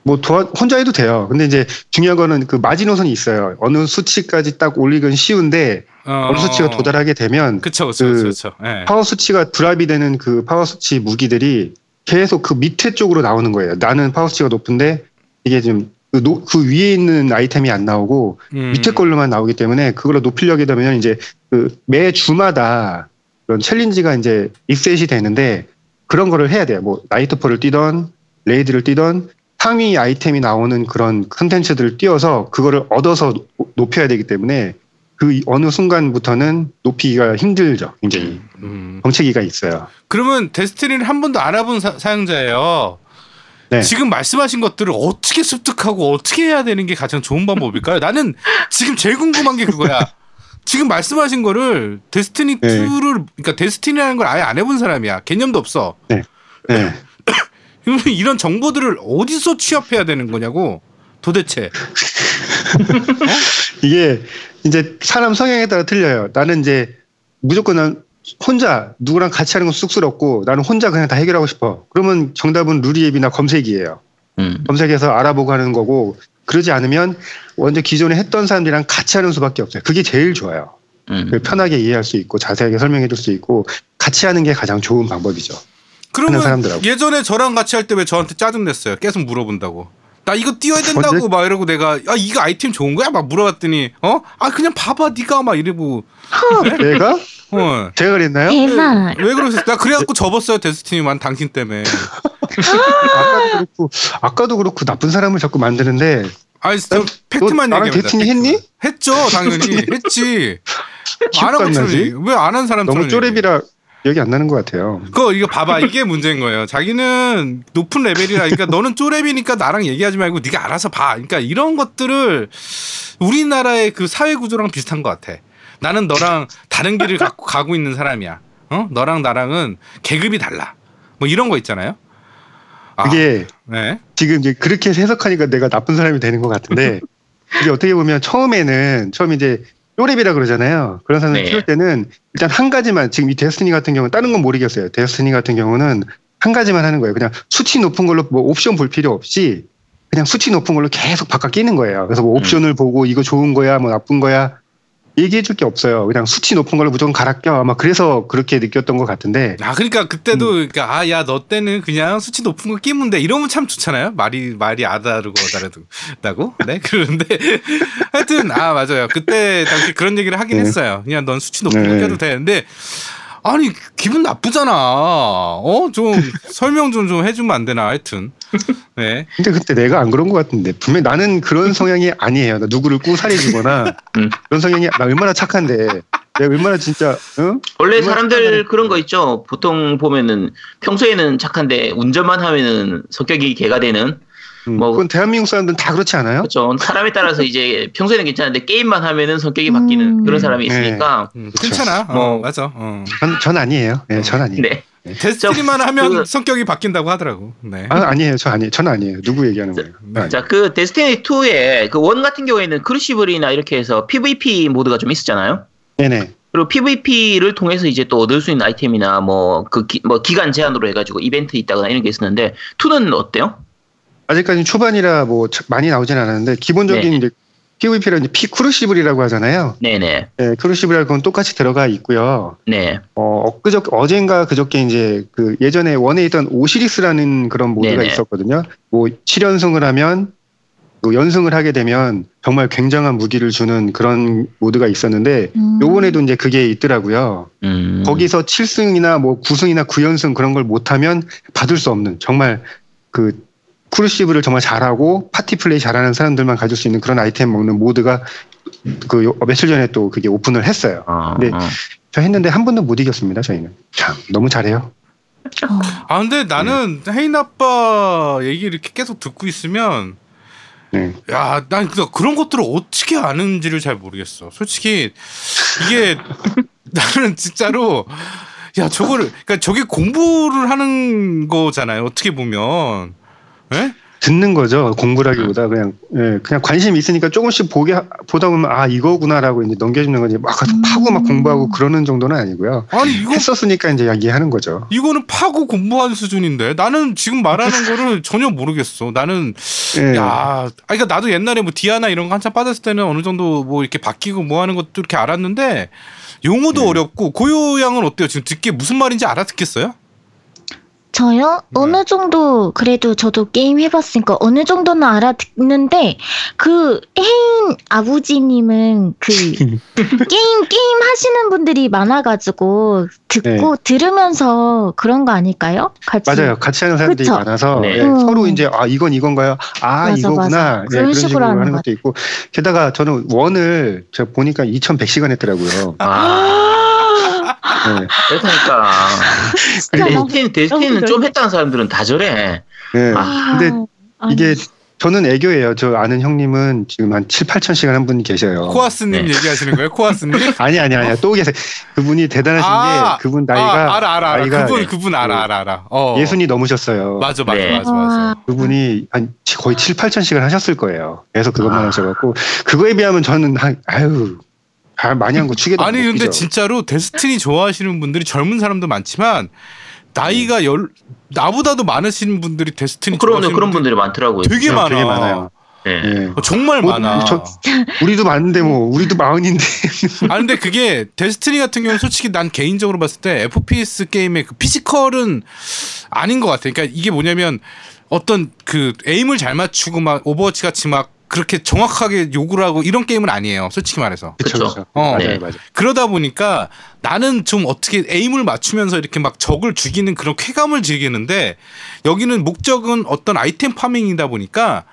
뭐 도와, 혼자 해도 돼요. 근데 이제 중요한 거는 그 마지노선이 있어요. 어느 수치까지 딱 올리긴 쉬운데 어... 어느 수치가 도달하게 되면 그쵸, 그쵸, 그 그쵸, 그쵸. 네. 파워 수치가 드랍이 되는 그 파워 수치 무기들이 계속 그 밑에 쪽으로 나오는 거예요. 나는 파워 수치가 높은데 이게 지금 그, 노, 그 위에 있는 아이템이 안 나오고 음... 밑에 걸로만 나오기 때문에 그걸로 높이려게 되면 이제 그 매 주마다 그런 챌린지가 이제 리셋이 되는데 그런 거를 해야 돼요. 뭐 나이트폴을 뛰던 레이드를 뛰던 상위 아이템이 나오는 그런 컨텐츠들을 띄워서 그거를 얻어서 높여야 되기 때문에 그 어느 순간부터는 높이기가 힘들죠. 굉장히 음. 정체기가 있어요. 그러면 데스티니를 한 번도 안 해본 사, 사용자예요. 네. 지금 말씀하신 것들을 어떻게 습득하고 어떻게 해야 되는 게 가장 좋은 방법일까요? 나는 지금 제일 궁금한 게 그거야. 지금 말씀하신 거를 데스티니 네. 이를 그러니까 데스티니라는 걸 아예 안 해본 사람이야. 개념도 없어. 네. 네. 이런 정보들을 어디서 취합해야 되는 거냐고 도대체. 어? 이게 이제 사람 성향에 따라 틀려요. 나는 이제 무조건 난 혼자 누구랑 같이 하는 건 쑥스럽고 나는 혼자 그냥 다 해결하고 싶어. 그러면 정답은 루리앱이나 검색이에요. 음. 검색해서 알아보고 하는 거고 그러지 않으면 먼저 기존에 했던 사람들이랑 같이 하는 수밖에 없어요. 그게 제일 좋아요. 음. 편하게 이해할 수 있고 자세하게 설명해 줄 수 있고 같이 하는 게 가장 좋은 방법이죠. 그러면 사람들하고. 예전에 저랑 같이 할 때 왜 저한테 짜증냈어요? 계속 물어본다고. 나 이거 띄워야 된다고 언제? 막 이러고 내가 야 이거 아이템 좋은 거야? 막 물어봤더니 어? 아 그냥 봐봐 네가 막 이러고 네? 내가? 어. 제가 그랬나요? 대박. 왜, 왜 그러셨어요? 나 그래갖고 접었어요. 데스티니만 당신 때문에. 아까도 그렇고 아까도 그렇고 나쁜 사람을 자꾸 만드는데 아니 저 팩트만 얘기합니다. 나랑 데스티니 했니? 했죠 당연히. 했지. 안 하고 처리. 왜 안 한 사람처럼. 너무 쪼렙이라. 여기 안 나는 것 같아요. 그거 이거 봐봐. 이게 문제인 거예요. 자기는 높은 레벨이라 그러니까 너는 쪼렙이니까 나랑 얘기하지 말고 네가 알아서 봐. 그러니까 이런 것들을 우리나라의 그 사회 구조랑 비슷한 것 같아. 나는 너랑 다른 길을 갖고 가고 있는 사람이야. 어? 너랑 나랑은 계급이 달라. 뭐 이런 거 있잖아요. 아, 그게 네. 지금 이제 그렇게 해석하니까 내가 나쁜 사람이 되는 것 같은데 이게 어떻게 보면 처음에는 처음 이제 쪼렙이라 그러잖아요. 그런 사람을 네. 키울 때는 일단 한 가지만 지금 이 데스티니 같은 경우는 다른 건 모르겠어요. 데스티니 같은 경우는 한 가지만 하는 거예요. 그냥 수치 높은 걸로 뭐 옵션 볼 필요 없이 그냥 수치 높은 걸로 계속 바꿔 끼는 거예요. 그래서 뭐 옵션을 음. 보고 이거 좋은 거야 뭐 나쁜 거야 얘기해 줄 게 없어요. 그냥 수치 높은 걸로 무조건 갈아 껴. 아마 그래서 그렇게 느꼈던 것 같은데. 아 그러니까 그때도 음. 그러니까 아 야 너 때는 그냥 수치 높은 거 끼면 돼. 이러면 참 좋잖아요. 말이 말이 아다르고 다르다고. 네 그런데 하여튼 아 맞아요. 그때 당시 그런 얘기를 하긴 네. 했어요. 그냥 넌 수치 높은 거 네. 껴도 되는데 아니 기분 나쁘잖아. 어 좀 설명 좀 좀 해주면 안 되나 하여튼. 네. 근데 그때 내가 안 그런 것 같은데 분명 나는 그런 성향이 아니에요. 나 누구를 꾸살해주거나 음. 그런 성향이 나 얼마나 착한데 내가 얼마나 진짜 응? 원래 얼마나 사람들 착한데. 그런 거 있죠. 보통 보면은 평소에는 착한데 운전만 하면은 성격이 개가 되는. 음. 뭐 그건 대한민국 사람들은 다 그렇지 않아요? 그렇죠. 사람에 따라서 이제 평소에는 괜찮은데 게임만 하면은 성격이 바뀌는 음. 그런 사람이 있으니까. 네. 음, 괜찮아. 뭐 어, 맞아. 어. 전, 전 아니에요. 예, 네, 전 아니에요. 네. 데스티니만 하면 그, 성격이 바뀐다고 하더라고. 네. 아, 아니에요. 저 아니에요. 전 아니에요. 누구 얘기하는 자, 거예요? 자, 그 데스티니 투의 그 원 같은 경우에는 크루시블이나 이렇게 해서 피브이피 모드가 좀 있었잖아요. 네네. 그리고 피브이피를 통해서 이제 또 얻을 수 있는 아이템이나 뭐 그 뭐 기간 제한으로 해가지고 이벤트 있다거나 이런 게 있었는데 투는 어때요? 아직까지는 초반이라 뭐 많이 나오진 않았는데 기본적인 네. 이제 피브이피라는 피 크루시블이라고 하잖아요. 네네. 네, 크루시블이라는 건 똑같이 들어가 있고요. 네. 어, 그저 어젠가 그저께 이제 그 예전에 원에 있던 오시리스라는 그런 모드가 네네. 있었거든요. 뭐 칠 연승을 하면 연승을 하게 되면 정말 굉장한 무기를 주는 그런 모드가 있었는데 음. 요번에도 이제 그게 있더라고요. 음. 거기서 칠 승이나 뭐 구 승이나 구 연승 그런 걸 못하면 받을 수 없는 정말 그 크루시브를 정말 잘하고 파티 플레이 잘하는 사람들만 가질 수 있는 그런 아이템 먹는 모드가 그 며칠 전에 또 그게 오픈을 했어요. 아, 근데 아. 저 했는데 한 번도 못 이겼습니다. 저희는 참 너무 잘해요. 아 근데 나는 네. 혜인 아빠 얘기 이렇게 계속 듣고 있으면 네. 야, 난 그런 것들을 어떻게 아는지를 잘 모르겠어. 솔직히 이게 나는 진짜로 야 저거를 그러니까 저게 공부를 하는 거잖아요. 어떻게 보면 네? 듣는 거죠. 공부라기보다 그냥 예, 그냥 관심이 있으니까 조금씩 보게 하, 보다 보면 아 이거구나라고 이제 넘겨주는 거지 막 음. 파고 막 공부하고 그러는 정도는 아니고요. 아니 이거 했었으니까 이제 이해하는 거죠. 이거는 파고 공부하는 수준인데 나는 지금 말하는 거를 전혀 모르겠어. 나는 예. 야, 아 그러니까 나도 옛날에 뭐 디아나 이런 거 한참 빠졌을 때는 어느 정도 뭐 이렇게 바뀌고 뭐 하는 것도 이렇게 알았는데 용어도 예. 어렵고 고요양은 어때요? 지금 듣기에 무슨 말인지 알아듣겠어요? 저요? 네. 어느 정도 그래도 저도 게임 해봤으니까 어느 정도는 알아듣는데 그 혜인 아버지님은 그 게임 게임 하시는 분들이 많아가지고 듣고 네. 들으면서 그런 거 아닐까요? 같이. 맞아요. 같이 하는 사람들이 그쵸? 많아서 네. 네. 음. 서로 이제 아 이건 이건가요? 아 맞아, 이거구나 맞아. 네, 그런 식으로, 식으로 하는 것도 있고 게다가 저는 원을 제가 보니까 이천백 시간 했더라고요. 아. 네. 그러니까 데스티니, 데스티니는 좀 했다는 사람들은 다 저래. 네. 아, 근데 아니. 이게 저는 애교예요. 저 아는 형님은 지금 한 칠, 팔천 시간 한 분 계셔요. 코아스님 네. 얘기하시는 거예요? 코아스님? 아니 아니 아니야. 또 계세요. 그분이 대단하신 아, 게 그분 나이가 아, 알아 알아. 알아. 나이가 그분 그분 알아 알아 알아. 어. 예순이 넘으셨어요. 맞아 맞아 네. 맞아 맞아. 그분이 한 거의 칠, 팔천 시간 하셨을 거예요. 계속 그것만 아. 하셔갖고 그거에 비하면 저는 한 아유. 많이 한 거 치겠다. 아니 근데 웃기죠. 진짜로 데스티니 좋아하시는 분들이 젊은 사람도 많지만 나이가 열 나보다도 많으신 분들이 데스티니 어, 그런 그런 분들이 많더라고요. 되게 많아. 되게 많아요. 네. 네. 정말 뭐, 많아. 저, 우리도 많은데 뭐 우리도 마흔인데. 아 근데 그게 데스티니 같은 경우는 솔직히 난 개인적으로 봤을 때 에프피에스 게임의 그 피지컬은 아닌 것 같아. 그러니까 이게 뭐냐면 어떤 그 에임을 잘 맞추고 막 오버워치 같이 막 그렇게 정확하게 요구를 하고 이런 게임은 아니에요. 솔직히 말해서. 그렇죠. 어. 네. 맞아요, 맞아요. 그러다 보니까 나는 좀 어떻게 에임을 맞추면서 이렇게 막 적을 죽이는 그런 쾌감을 즐기는데 여기는 목적은 어떤 아이템 파밍이다 보니까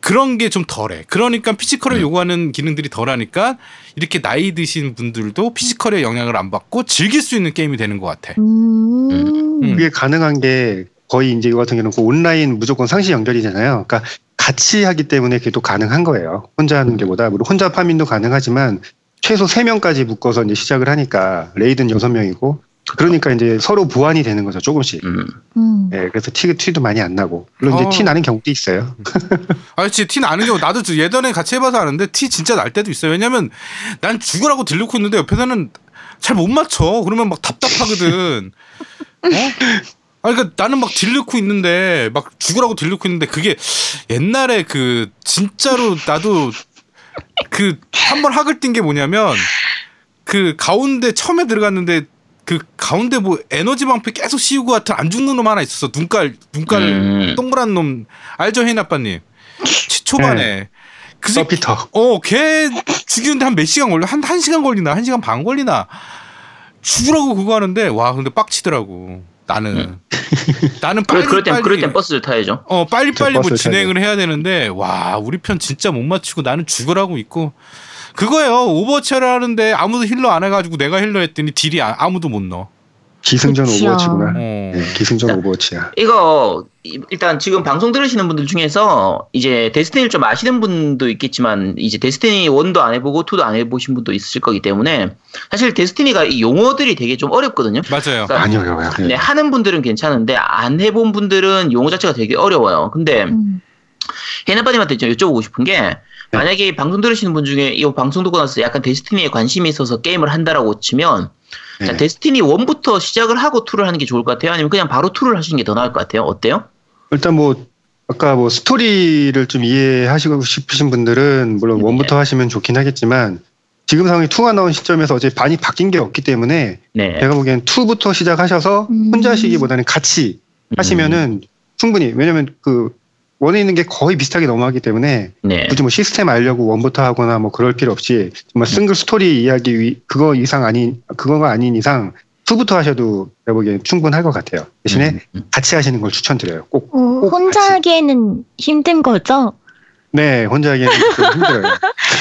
그런 게 좀 덜해. 그러니까 피지컬을 네. 요구하는 기능들이 덜하니까 이렇게 나이 드신 분들도 피지컬의 영향을 안 받고 즐길 수 있는 게임이 되는 것 같아. 음. 음. 그게 가능한 게 거의 이제 이거 같은 경우는 그 온라인 무조건 상시 연결이잖아요. 그러니까 같이 하기 때문에 그게 또 가능한 거예요. 혼자 하는 게보다. 물론 혼자 파밍도 가능하지만 최소 세 명까지 묶어서 이제 시작을 하니까 레이든 여섯 명이고 그러니까 이제 서로 보완이 되는 거죠. 조금씩. 음. 음. 네, 그래서 티, 티도 많이 안 나고. 물론 이제 어. 티 나는 경우도 있어요. 아, 진짜 티 나는 경우 나도 예전에 같이 해봐서 아는데 티 진짜 날 때도 있어요. 왜냐면 난 죽으라고 들르고 있는데 옆에서는 잘 못 맞춰. 그러면 막 답답하거든. 어? 아, 그러니까 나는 막 딜넣고 있는데 막 죽으라고 딜넣고 있는데 그게 옛날에 그 진짜로 나도 그 한 번 학을 띈 게 뭐냐면 그 가운데 처음에 들어갔는데 그 가운데 뭐 에너지 방패 계속 씌우고 같은 안 죽는 놈 하나 있었어. 눈깔 눈깔 음. 동그란 놈 알죠 혜인 아빠님? 초반에 그 서피터. 어, 걔 죽이는데 한 몇 시간 걸려? 한 한 시간 걸리나? 한 시간 반 걸리나? 죽으라고 그거 하는데 와 근데 빡치더라고. 나는 음. 나는 빨리 그럴 땐, 빨리 그럴 땐 버스를 타야죠. 어 빨리 빨리 뭐 진행을 타야죠. 해야 되는데 와 우리 편 진짜 못 맞추고 나는 죽으라고 있고 그거예요. 오버워치를 하는데 아무도 힐러 안 해가지고 내가 힐러 했더니 딜이 아무도 못 넣어. 기승전 그치야. 오버워치구나. 어. 네, 기승전 자, 오버워치야. 이거 일단 지금 방송 들으시는 분들 중에서 이제 데스티니를 좀 아시는 분도 있겠지만 이제 데스티니 일도 안 해보고 이도 안 해보신 분도 있으실 거기 때문에 사실 데스티니가 이 용어들이 되게 좀 어렵거든요. 맞아요. 그러니까 아니요, 어려워요. 네, 하는 분들은 괜찮은데 안 해본 분들은 용어 자체가 되게 어려워요. 근데 음. 혜나빠님한테 좀 여쭤보고 싶은 게 만약에 네. 방송 들으시는 분 중에 이 방송 듣고 나서 약간 데스티니에 관심이 있어서 게임을 한다라고 치면 네. 자, 데스티니 일부터 시작을 하고 이를 하는 게 좋을 것 같아요? 아니면 그냥 바로 이를 하시는 게 더 나을 것 같아요? 어때요? 일단 뭐 아까 뭐 스토리를 좀 이해하시고 싶으신 분들은 물론 일부터 네. 하시면 좋긴 하겠지만 지금 상황이 이가 나온 시점에서 어제 많이 바뀐 게 없기 때문에 네. 제가 보기엔 이부터 시작하셔서 혼자 하시기보다는 같이 음. 하시면은 충분히 왜냐면 그 원에 있는 게 거의 비슷하게 넘어가기 때문에 네. 굳이 뭐 시스템 알려고 원부터 하거나 뭐 그럴 필요 없이 정말 싱글 스토리 이야기 위, 그거 이상 아닌 그거가 아닌 이상 투부터 하셔도 내가 보기엔 충분할 것 같아요. 대신에 음. 같이 하시는 걸 추천드려요. 꼭, 오, 꼭 혼자 같이. 하기에는 힘든 거죠? 네, 혼자 하기에는 힘들어요.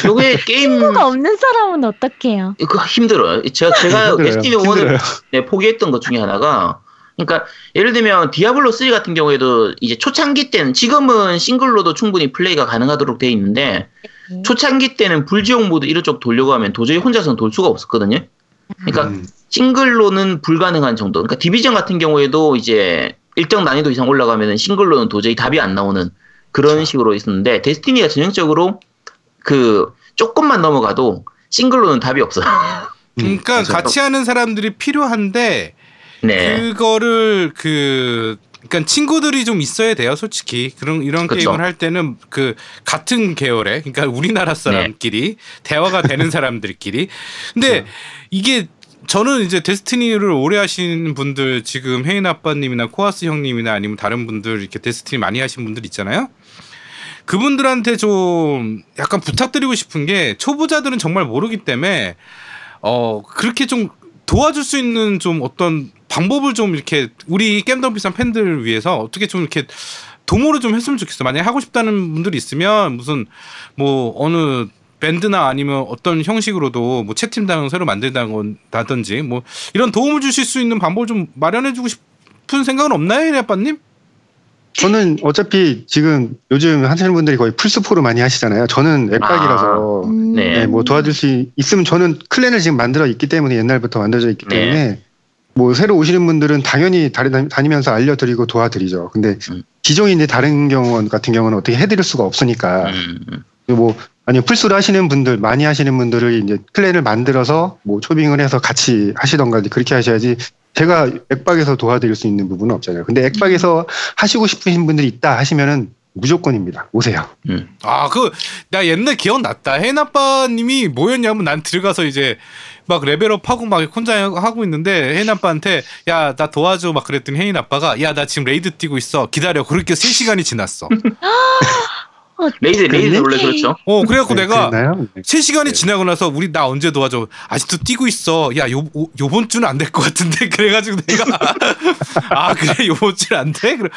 요게 게임 친구가 없는 사람은 어떡해요? 그 힘들어요. 제가 제가 에스티비 원을 네, 포기했던 것 중에 하나가. 그러니까 예를 들면 디아블로 쓰리 같은 경우에도 이제 초창기 때는 지금은 싱글로도 충분히 플레이가 가능하도록 돼 있는데 음. 초창기 때는 불지옥 모드 이런 쪽 돌려고 하면 도저히 혼자서는 돌 수가 없었거든요. 그러니까 음. 싱글로는 불가능한 정도. 그러니까 디비전 같은 경우에도 이제 일정 난이도 이상 올라가면은 싱글로는 도저히 답이 안 나오는 그런 그쵸. 식으로 있었는데 데스티니가 전형적으로 그 조금만 넘어가도 싱글로는 답이 없어요. 그러니까 같이 하는 사람들이 필요한데 네. 그거를 그 그러니까 친구들이 좀 있어야 돼요, 솔직히. 그런 이런 그쵸. 게임을 할 때는 그 같은 계열의 그러니까 우리나라 사람끼리 네. 대화가 되는 사람들끼리. 근데 네. 이게 저는 이제 데스티니를 오래 하신 분들 지금 혜인 아빠님이나 코아스 형님이나 아니면 다른 분들 이렇게 데스티니 많이 하신 분들 있잖아요. 그분들한테 좀 약간 부탁드리고 싶은 게 초보자들은 정말 모르기 때문에 어 그렇게 좀 도와줄 수 있는 좀 어떤 방법을 좀 이렇게 우리 겜덕비상 팬들을 위해서 어떻게 좀 이렇게 도모를 좀 했으면 좋겠어. 만약에 하고 싶다는 분들이 있으면 무슨 뭐 어느 밴드나 아니면 어떤 형식으로도 뭐 채팅방을 새로 만든다든지 뭐 이런 도움을 주실 수 있는 방법을 좀 마련해주고 싶은 생각은 없나요, 혜리 아빠님? 저는 어차피 지금 요즘 하시는 분들이 거의 풀스포로 많이 하시잖아요. 저는 앱박이라서 아, 네. 네, 뭐 도와줄 수 있으면 저는 클랜을 지금 만들어 있기 때문에 옛날부터 만들어져 있기 네. 때문에 뭐 새로 오시는 분들은 당연히 다니면서 알려드리고 도와드리죠. 근데 음. 기존에 있는 다른 경우 같은 경우는 어떻게 해드릴 수가 없으니까 음. 뭐 아니면 풀스를 하시는 분들 많이 하시는 분들을 이제 클랜을 만들어서 뭐 초빙을 해서 같이 하시던가 그렇게 하셔야지. 제가 액박에서 도와드릴 수 있는 부분은 없잖아요. 근데 액박에서 음. 하시고 싶으신 분들이 있다 하시면은 무조건입니다. 오세요. 음. 아, 그, 나 옛날 기억났다. 혜나빠님이 뭐였냐면 난 들어가서 이제 막 레벨업하고 막 혼자 하고 있는데 혜나빠한테 야, 나 도와줘. 막 그랬더니 혜나빠가 야, 나 지금 레이드 뛰고 있어. 기다려. 그렇게 세 시간이 지났어. 어, 레이드, 레이드 원래 그렇죠. 어, 그래갖고 네, 내가 세 시간이 네. 지나고 나서 우리 나 언제 도와줘. 아직도 뛰고 있어. 야, 요, 오, 요번 주는 안 될 것 같은데. 그래가지고 내가. 아, 그래? 요번 주는 안 돼? 그래,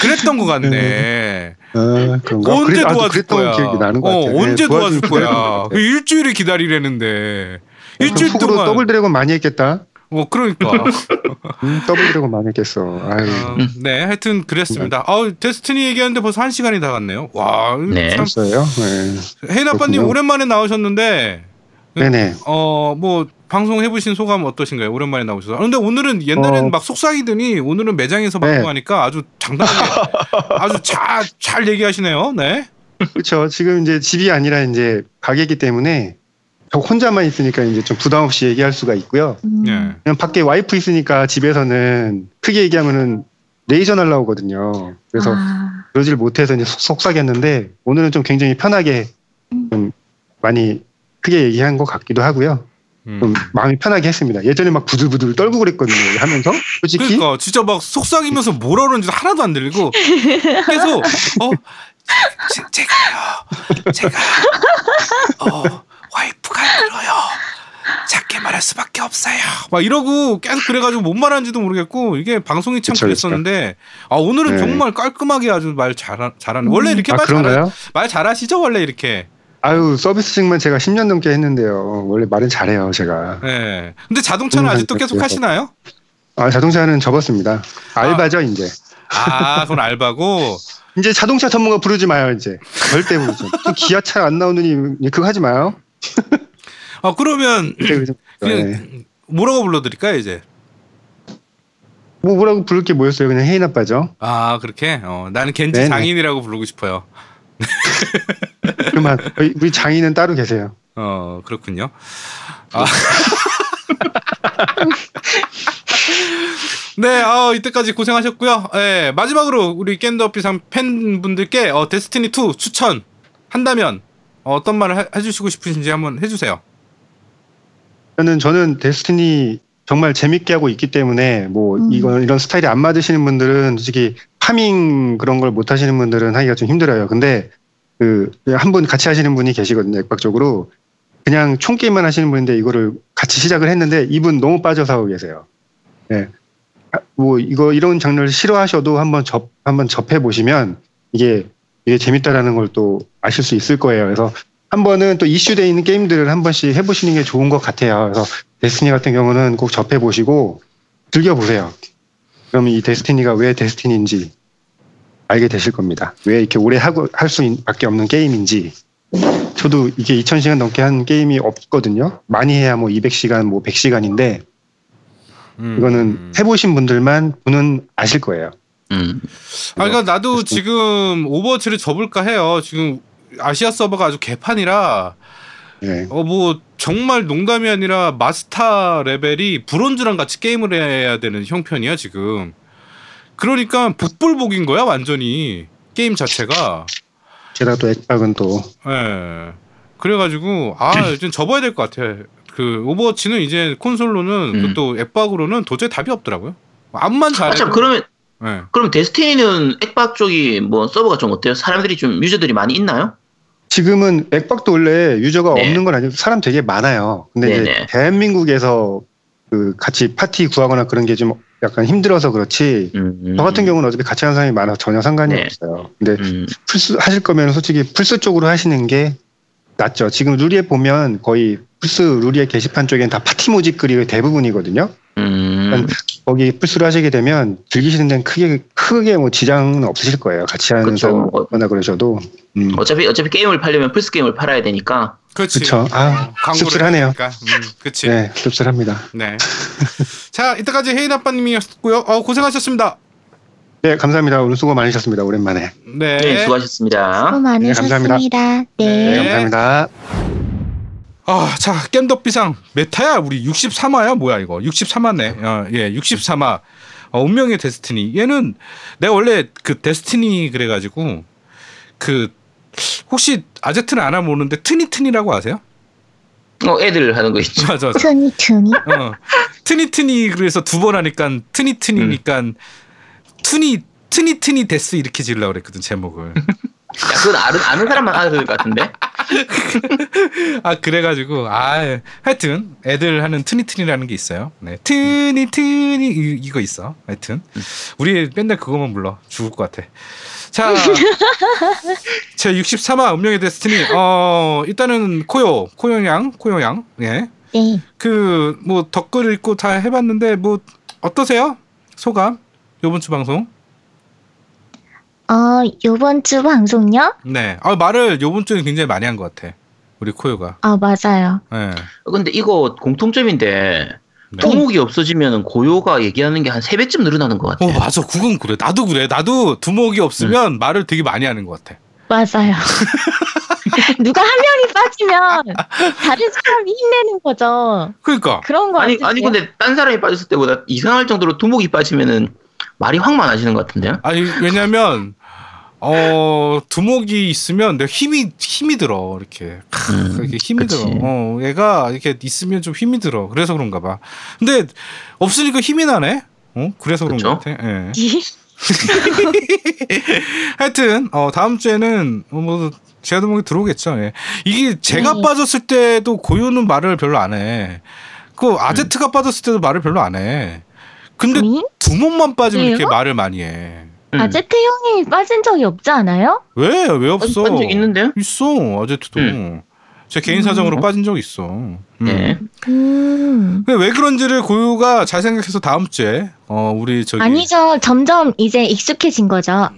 그랬던 것 같네. 어, 그런가? 언제 그래, 도와줄 거야? 기억이 나는 것 어, 같아. 언제 네, 도와줄 거야? 일주일을 기다리라는데. 어, 일주일 동안. 속으로 더블 드래곤 많이 했겠다. 뭐 그러니까 음, 더블 드래곤 많이 했겠어. 어, 네, 하여튼 그랬습니다. 아우 데스티니 얘기하는데 벌써 한 시간이 다 갔네요. 와, 네, 있어요. 네. 혜인 아빠님 오랜만에 나오셨는데, 네네. 어, 뭐 방송 해보신 소감 어떠신가요? 오랜만에 나오셔서. 그런데 오늘은 옛날엔 어... 막 속삭이더니 오늘은 매장에서 방송하니까 네. 아주 장담하게 아주 잘 잘 얘기하시네요. 네. 그렇죠. 지금 이제 집이 아니라 이제 가게이기 때문에. 저 혼자만 있으니까 이제 좀 부담 없이 얘기할 수가 있고요. 네. 그냥 밖에 와이프 있으니까 집에서는 크게 얘기하면은 레이저 날라오거든요. 그래서 아. 그러질 못해서 이제 속삭였는데 오늘은 좀 굉장히 편하게 좀 많이 크게 얘기한 것 같기도 하고요. 음. 좀 마음이 편하게 했습니다. 예전에 막 부들부들 떨고 그랬거든요. 하면서 솔직히 그러니까 진짜 막 속삭이면서 뭐라 그러는지 하나도 안 들리고 계속 어 제, 제가요 제가 어 와이프가 들어요. 작게 말할 수밖에 없어요. 막 이러고 계속 그래가지고 뭔 말하는지도 모르겠고 이게 방송이 참 그쵸, 그랬었는데 아 오늘은 네. 정말 깔끔하게 아주 말 잘 잘하는. 원래 이렇게 아, 말 잘 말 잘하시죠 원래 이렇게. 아유 서비스직만 제가 십 년 넘게 했는데요. 원래 말은 잘해요 제가. 네. 근데 자동차는 아직도 계속 그래서. 하시나요? 아 자동차는 접었습니다. 알바죠 아. 이제. 아 그건 알바고. 이제 자동차 전문가 부르지 마요 이제. 절대 부르지. 또 기아차 안 나오느니 그거 하지 마요. 아 그러면 그냥 뭐라고 불러드릴까요 이제? 뭐 뭐라고 부를 게 뭐였어요? 그냥 혜인 아빠죠. 아 그렇게? 어, 나는 겐지 네네. 장인이라고 부르고 싶어요. 그만 우리 장인은 따로 계세요. 어 그렇군요. 아. 네, 어, 이때까지 고생하셨고요. 네, 마지막으로 우리 겜더비상 팬분들께 어, 데스티니 투 추천 한다면. 어떤 말을 하, 해주시고 싶으신지 한번 해주세요. 저는 저는 데스티니 정말 재밌게 하고 있기 때문에 뭐 음. 이건 이런 스타일이 안 맞으시는 분들은 솔직히 파밍 그런 걸 못 하시는 분들은 하기가 좀 힘들어요. 근데 그 한 분 같이 하시는 분이 계시거든요. 액박적으로 그냥 총게임만 하시는 분인데 이거를 같이 시작을 했는데 이분 너무 빠져서 하고 계세요. 예. 뭐 이거 이런 장르를 싫어하셔도 한번 접 한번 접해 보시면 이게 이게 재밌다라는 걸 또 아실 수 있을 거예요. 그래서 한 번은 또 이슈되어 있는 게임들을 한 번씩 해보시는 게 좋은 것 같아요. 그래서 데스티니 같은 경우는 꼭 접해 보시고 즐겨 보세요. 그러면 이 데스티니가 왜 데스티니인지 알게 되실 겁니다. 왜 이렇게 오래 하고 할 수밖에 없는 게임인지. 저도 이게 이천 시간 넘게 한 게임이 없거든요. 많이 해야 뭐 이백 시간, 뭐 백 시간인데 음. 이거는 해보신 분들만 분은 아실 거예요. 음. 아, 그러니까 나도 지금 오버워치를 접을까 해요. 지금 아시아 서버가 아주 개판이라. 네. 어, 뭐 정말 농담이 아니라 마스터 레벨이 브론즈랑 같이 게임을 해야 되는 형편이야 지금. 그러니까 복불복인 거야 완전히 게임 자체가. 게다가 또 액박은 또. 네. 그래가지고 아 이제 접어야 될 것 같아. 그 오버워치는 이제 콘솔로는 음. 또 액박으로는 도저히 답이 없더라고요. 암만 잘해. 아, 그러면 네. 그럼 데스티니는 액박 쪽이 뭐 서버가 좀 어때요? 사람들이 좀 유저들이 많이 있나요? 지금은 액박도 원래 유저가 네. 없는 건 아니고 사람 되게 많아요. 근데 네네. 이제 대한민국에서 그 같이 파티 구하거나 그런 게 좀 약간 힘들어서 그렇지. 음음. 저 같은 경우는 어차피 같이 하는 사람이 많아서 전혀 상관이 네. 없어요. 근데 음. 플스 하실 거면 솔직히 플스 쪽으로 하시는 게 낫죠. 지금 루리에 보면 거의 플스 루리에 게시판 쪽엔 다 파티 모집 글이 대부분이거든요. 음. 거기 플스로 하시게 되면 즐기시는 데는 크게 크게 뭐 지장은 없으실 거예요. 같이 하는 사람이거나 그러셔도. 음. 어차피 어차피 게임을 팔려면 플스 게임을 팔아야 되니까. 그렇죠. 아, 씁쓸하네요. 음, 그렇지. 네, 씁쓸합니다. 네. 자, 이때까지 혜인 아빠님이었고요. 어, 고생하셨습니다. 네, 감사합니다. 오늘 수고 많으셨습니다. 오랜만에. 네, 네 수고하셨습니다. 수고 많으셨습니다. 네, 감사합니다. 네, 네 감사합니다. 아, 자, 겜덕비상 메타야 우리 육십삼 화야 뭐야 이거 육십삼 화네. 어, 예, 육십삼 화 어, 운명의 데스티니. 얘는 내가 원래 그 데스티니 그래가지고 그 혹시 아제트는 안 하면 오는데 트니트니라고 아세요? 어, 애들 하는 거 있죠. 맞아. 트니트니. 어, 트니트니 그래서 두 번 하니까 트니트니니까 음. 투니 트니트니 데스 이렇게 지으려고 그랬거든 제목을. 야, 그건 아는, 아는 사람만 하는 것 같은데. 아 그래가지고 아 하여튼 애들 하는 트니트니라는 게 있어요. 네 트니트니 이, 이거 있어. 하여튼 우리 맨날 그거만 불러 죽을 것 같아. 자 제 육십삼 화 운명의 데스티니. 어 일단은 코요 코요양 코요양 예. 네. 그 뭐 댓글 읽고 다 해봤는데 뭐 어떠세요? 소감 요번 주 방송. 어, 요번 주 방송요? 네. 아, 말을 요번 주는 굉장히 많이 한 것 같아. 우리 코요가. 아, 맞아요. 네. 근데 이거 공통점인데, 네. 두목이 없어지면 고요가 얘기하는 게 한 세 배쯤 늘어나는 것 같아. 어, 맞아. 그건 그래. 나도 그래. 나도 두목이 없으면 응. 말을 되게 많이 하는 것 같아. 맞아요. 누가 한 명이 빠지면 다른 사람이 힘내는 거죠. 그러니까. 그런 거 아니, 같은데요? 아니, 근데 딴 사람이 빠졌을 때보다 이상할 정도로 두목이 빠지면은 말이 확 많아지는 것 같은데요? 아니, 왜냐면, 어, 두목이 있으면 내 힘이, 힘이 들어. 이렇게. 캬, 음, 이렇게 힘이 그치. 들어. 어, 얘가 이렇게 있으면 좀 힘이 들어. 그래서 그런가 봐. 근데, 없으니까 힘이 나네? 어? 그래서 그런 것 같아. 예. 하여튼, 어, 다음 주에는, 뭐, 제가 두목이 들어오겠죠. 예. 이게 제가 네. 빠졌을 때도 고유는 말을 별로 안 해. 그, 아제트가 음. 빠졌을 때도 말을 별로 안 해. 근데 음? 두목만 빠지면 왜요? 이렇게 말을 많이 해. 응. 아제트 형이 빠진 적이 없지 않아요? 왜? 왜 없어? 빠진 적 있는데요? 있어. 아제트도. 응. 제 개인 음. 사정으로 빠진 적이 있어. 음. 네. 음. 근데 왜 그런지를 고유가 잘 생각해서 다음 주에 어 우리 저기 아니죠. 점점 이제 익숙해진 거죠.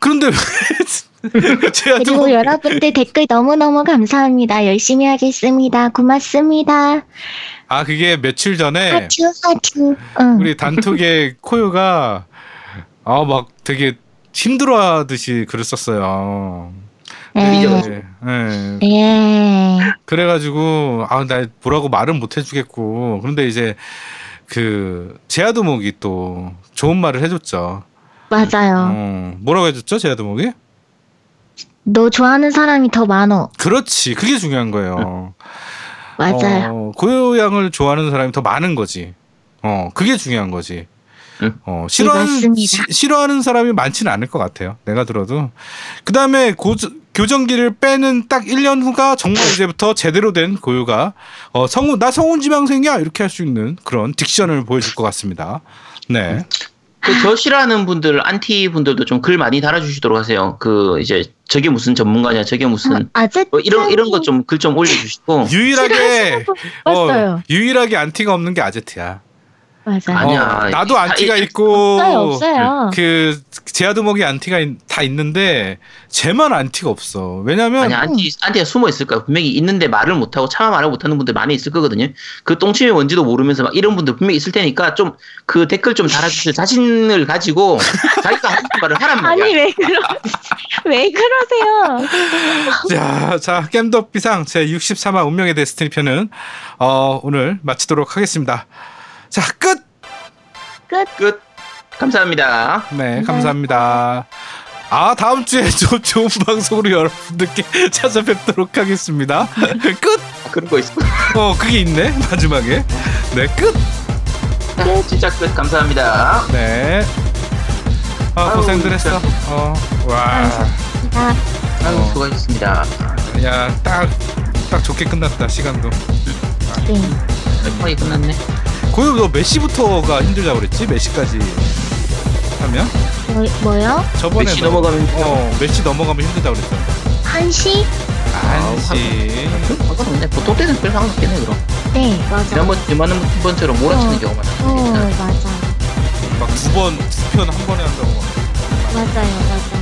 그런데 왜 제가 그리고 좀... 여러분들 댓글 너무너무 감사합니다. 열심히 하겠습니다. 고맙습니다. 아 그게 며칠 전에 하트, 하트. 응. 우리 단톡에 코요가 아 막 되게 힘들어하듯이 글을 썼어요. 네. 네. 네. 네. 그래가지고 아 나 뭐라고 말은 못 해주겠고 그런데 이제 그 제아도목이 또 좋은 말을 해줬죠. 맞아요. 어, 뭐라고 해줬죠 제아도목이? 너 좋아하는 사람이 더 많어. 그렇지 그게 중요한 거예요. 응. 맞아요. 어, 고요양을 좋아하는 사람이 더 많은 거지. 어, 그게 중요한 거지. 어, 싫어하는, 시, 싫어하는 사람이 많지는 않을 것 같아요. 내가 들어도. 그 다음에 교정기를 빼는 딱 일 년 후가 정말 이제부터 제대로 된 고유가 어, 성우, 나 성운지망생이야 이렇게 할 수 있는 그런 딕션을 보여줄 것 같습니다. 네. 그 저 싫어하는 분들, 안티 분들도 좀 글 많이 달아주시도록 하세요. 그 이제 저게 무슨 전문가냐, 저게 무슨 아, 뭐 이런 이런 거 좀 글 좀 올려주시고. 유일하게 어, 유일하게 안티가 없는 게 아제트야. 맞아. 아니야. 어, 나도 안티가 다, 있고 없어요, 없어요. 그 제아두목이 안티가 다 있는데 쟤만 안티가 없어. 왜냐면 아니 안티 안티가 숨어 있을 거야. 분명히 있는데 말을 못 하고 차마 말을 못 하는 분들 많이 있을 거거든요. 그 똥침이 뭔지도 모르면서 막 이런 분들 분명히 있을 테니까 좀 그 댓글 좀 달아주실 자신을 가지고 자기가 하는 말을 하란 말이야. 아니 왜 그러 왜 그러세요? 자, 자 겜덕비상 제 육십삼 화 운명의 데스티니 편은 어, 오늘 마치도록 하겠습니다. 자, 끝! 끝! 끝! 감사합니다. 네, 감사합니다. 아, 다음 주에 좀 좋은 방송으로 여러분들께 찾아뵙도록 하겠습니다. 끝! 아, 그런 거 있어. 어, 그게 있네, 마지막에. 네, 끝! 아, 진짜 끝, 감사합니다. 네. 아, 고생들 했어. 어, 와. 아유, 수고하셨습니다. 야, 딱, 딱 좋게 끝났다, 시간도. 응. 빨리 끝났네. 고유 너 몇 시부터가 힘들다고 그랬지? 몇 시까지 하면? 뭐, 뭐요? 저번에 몇 시 넘어가면 어, 몇 시 넘어가면 힘들다고 그랬잖아. 한 시? 아, 한 시. 아, 보통 때는 별 상관없겠네 그럼. 네, 맞아. 지난번 지만은 두 번째로 몰아치는 어, 경우가 많아. 어, 맞아. 막 두 번, 두 편 한 번에 한다고. 맞아요, 맞아요.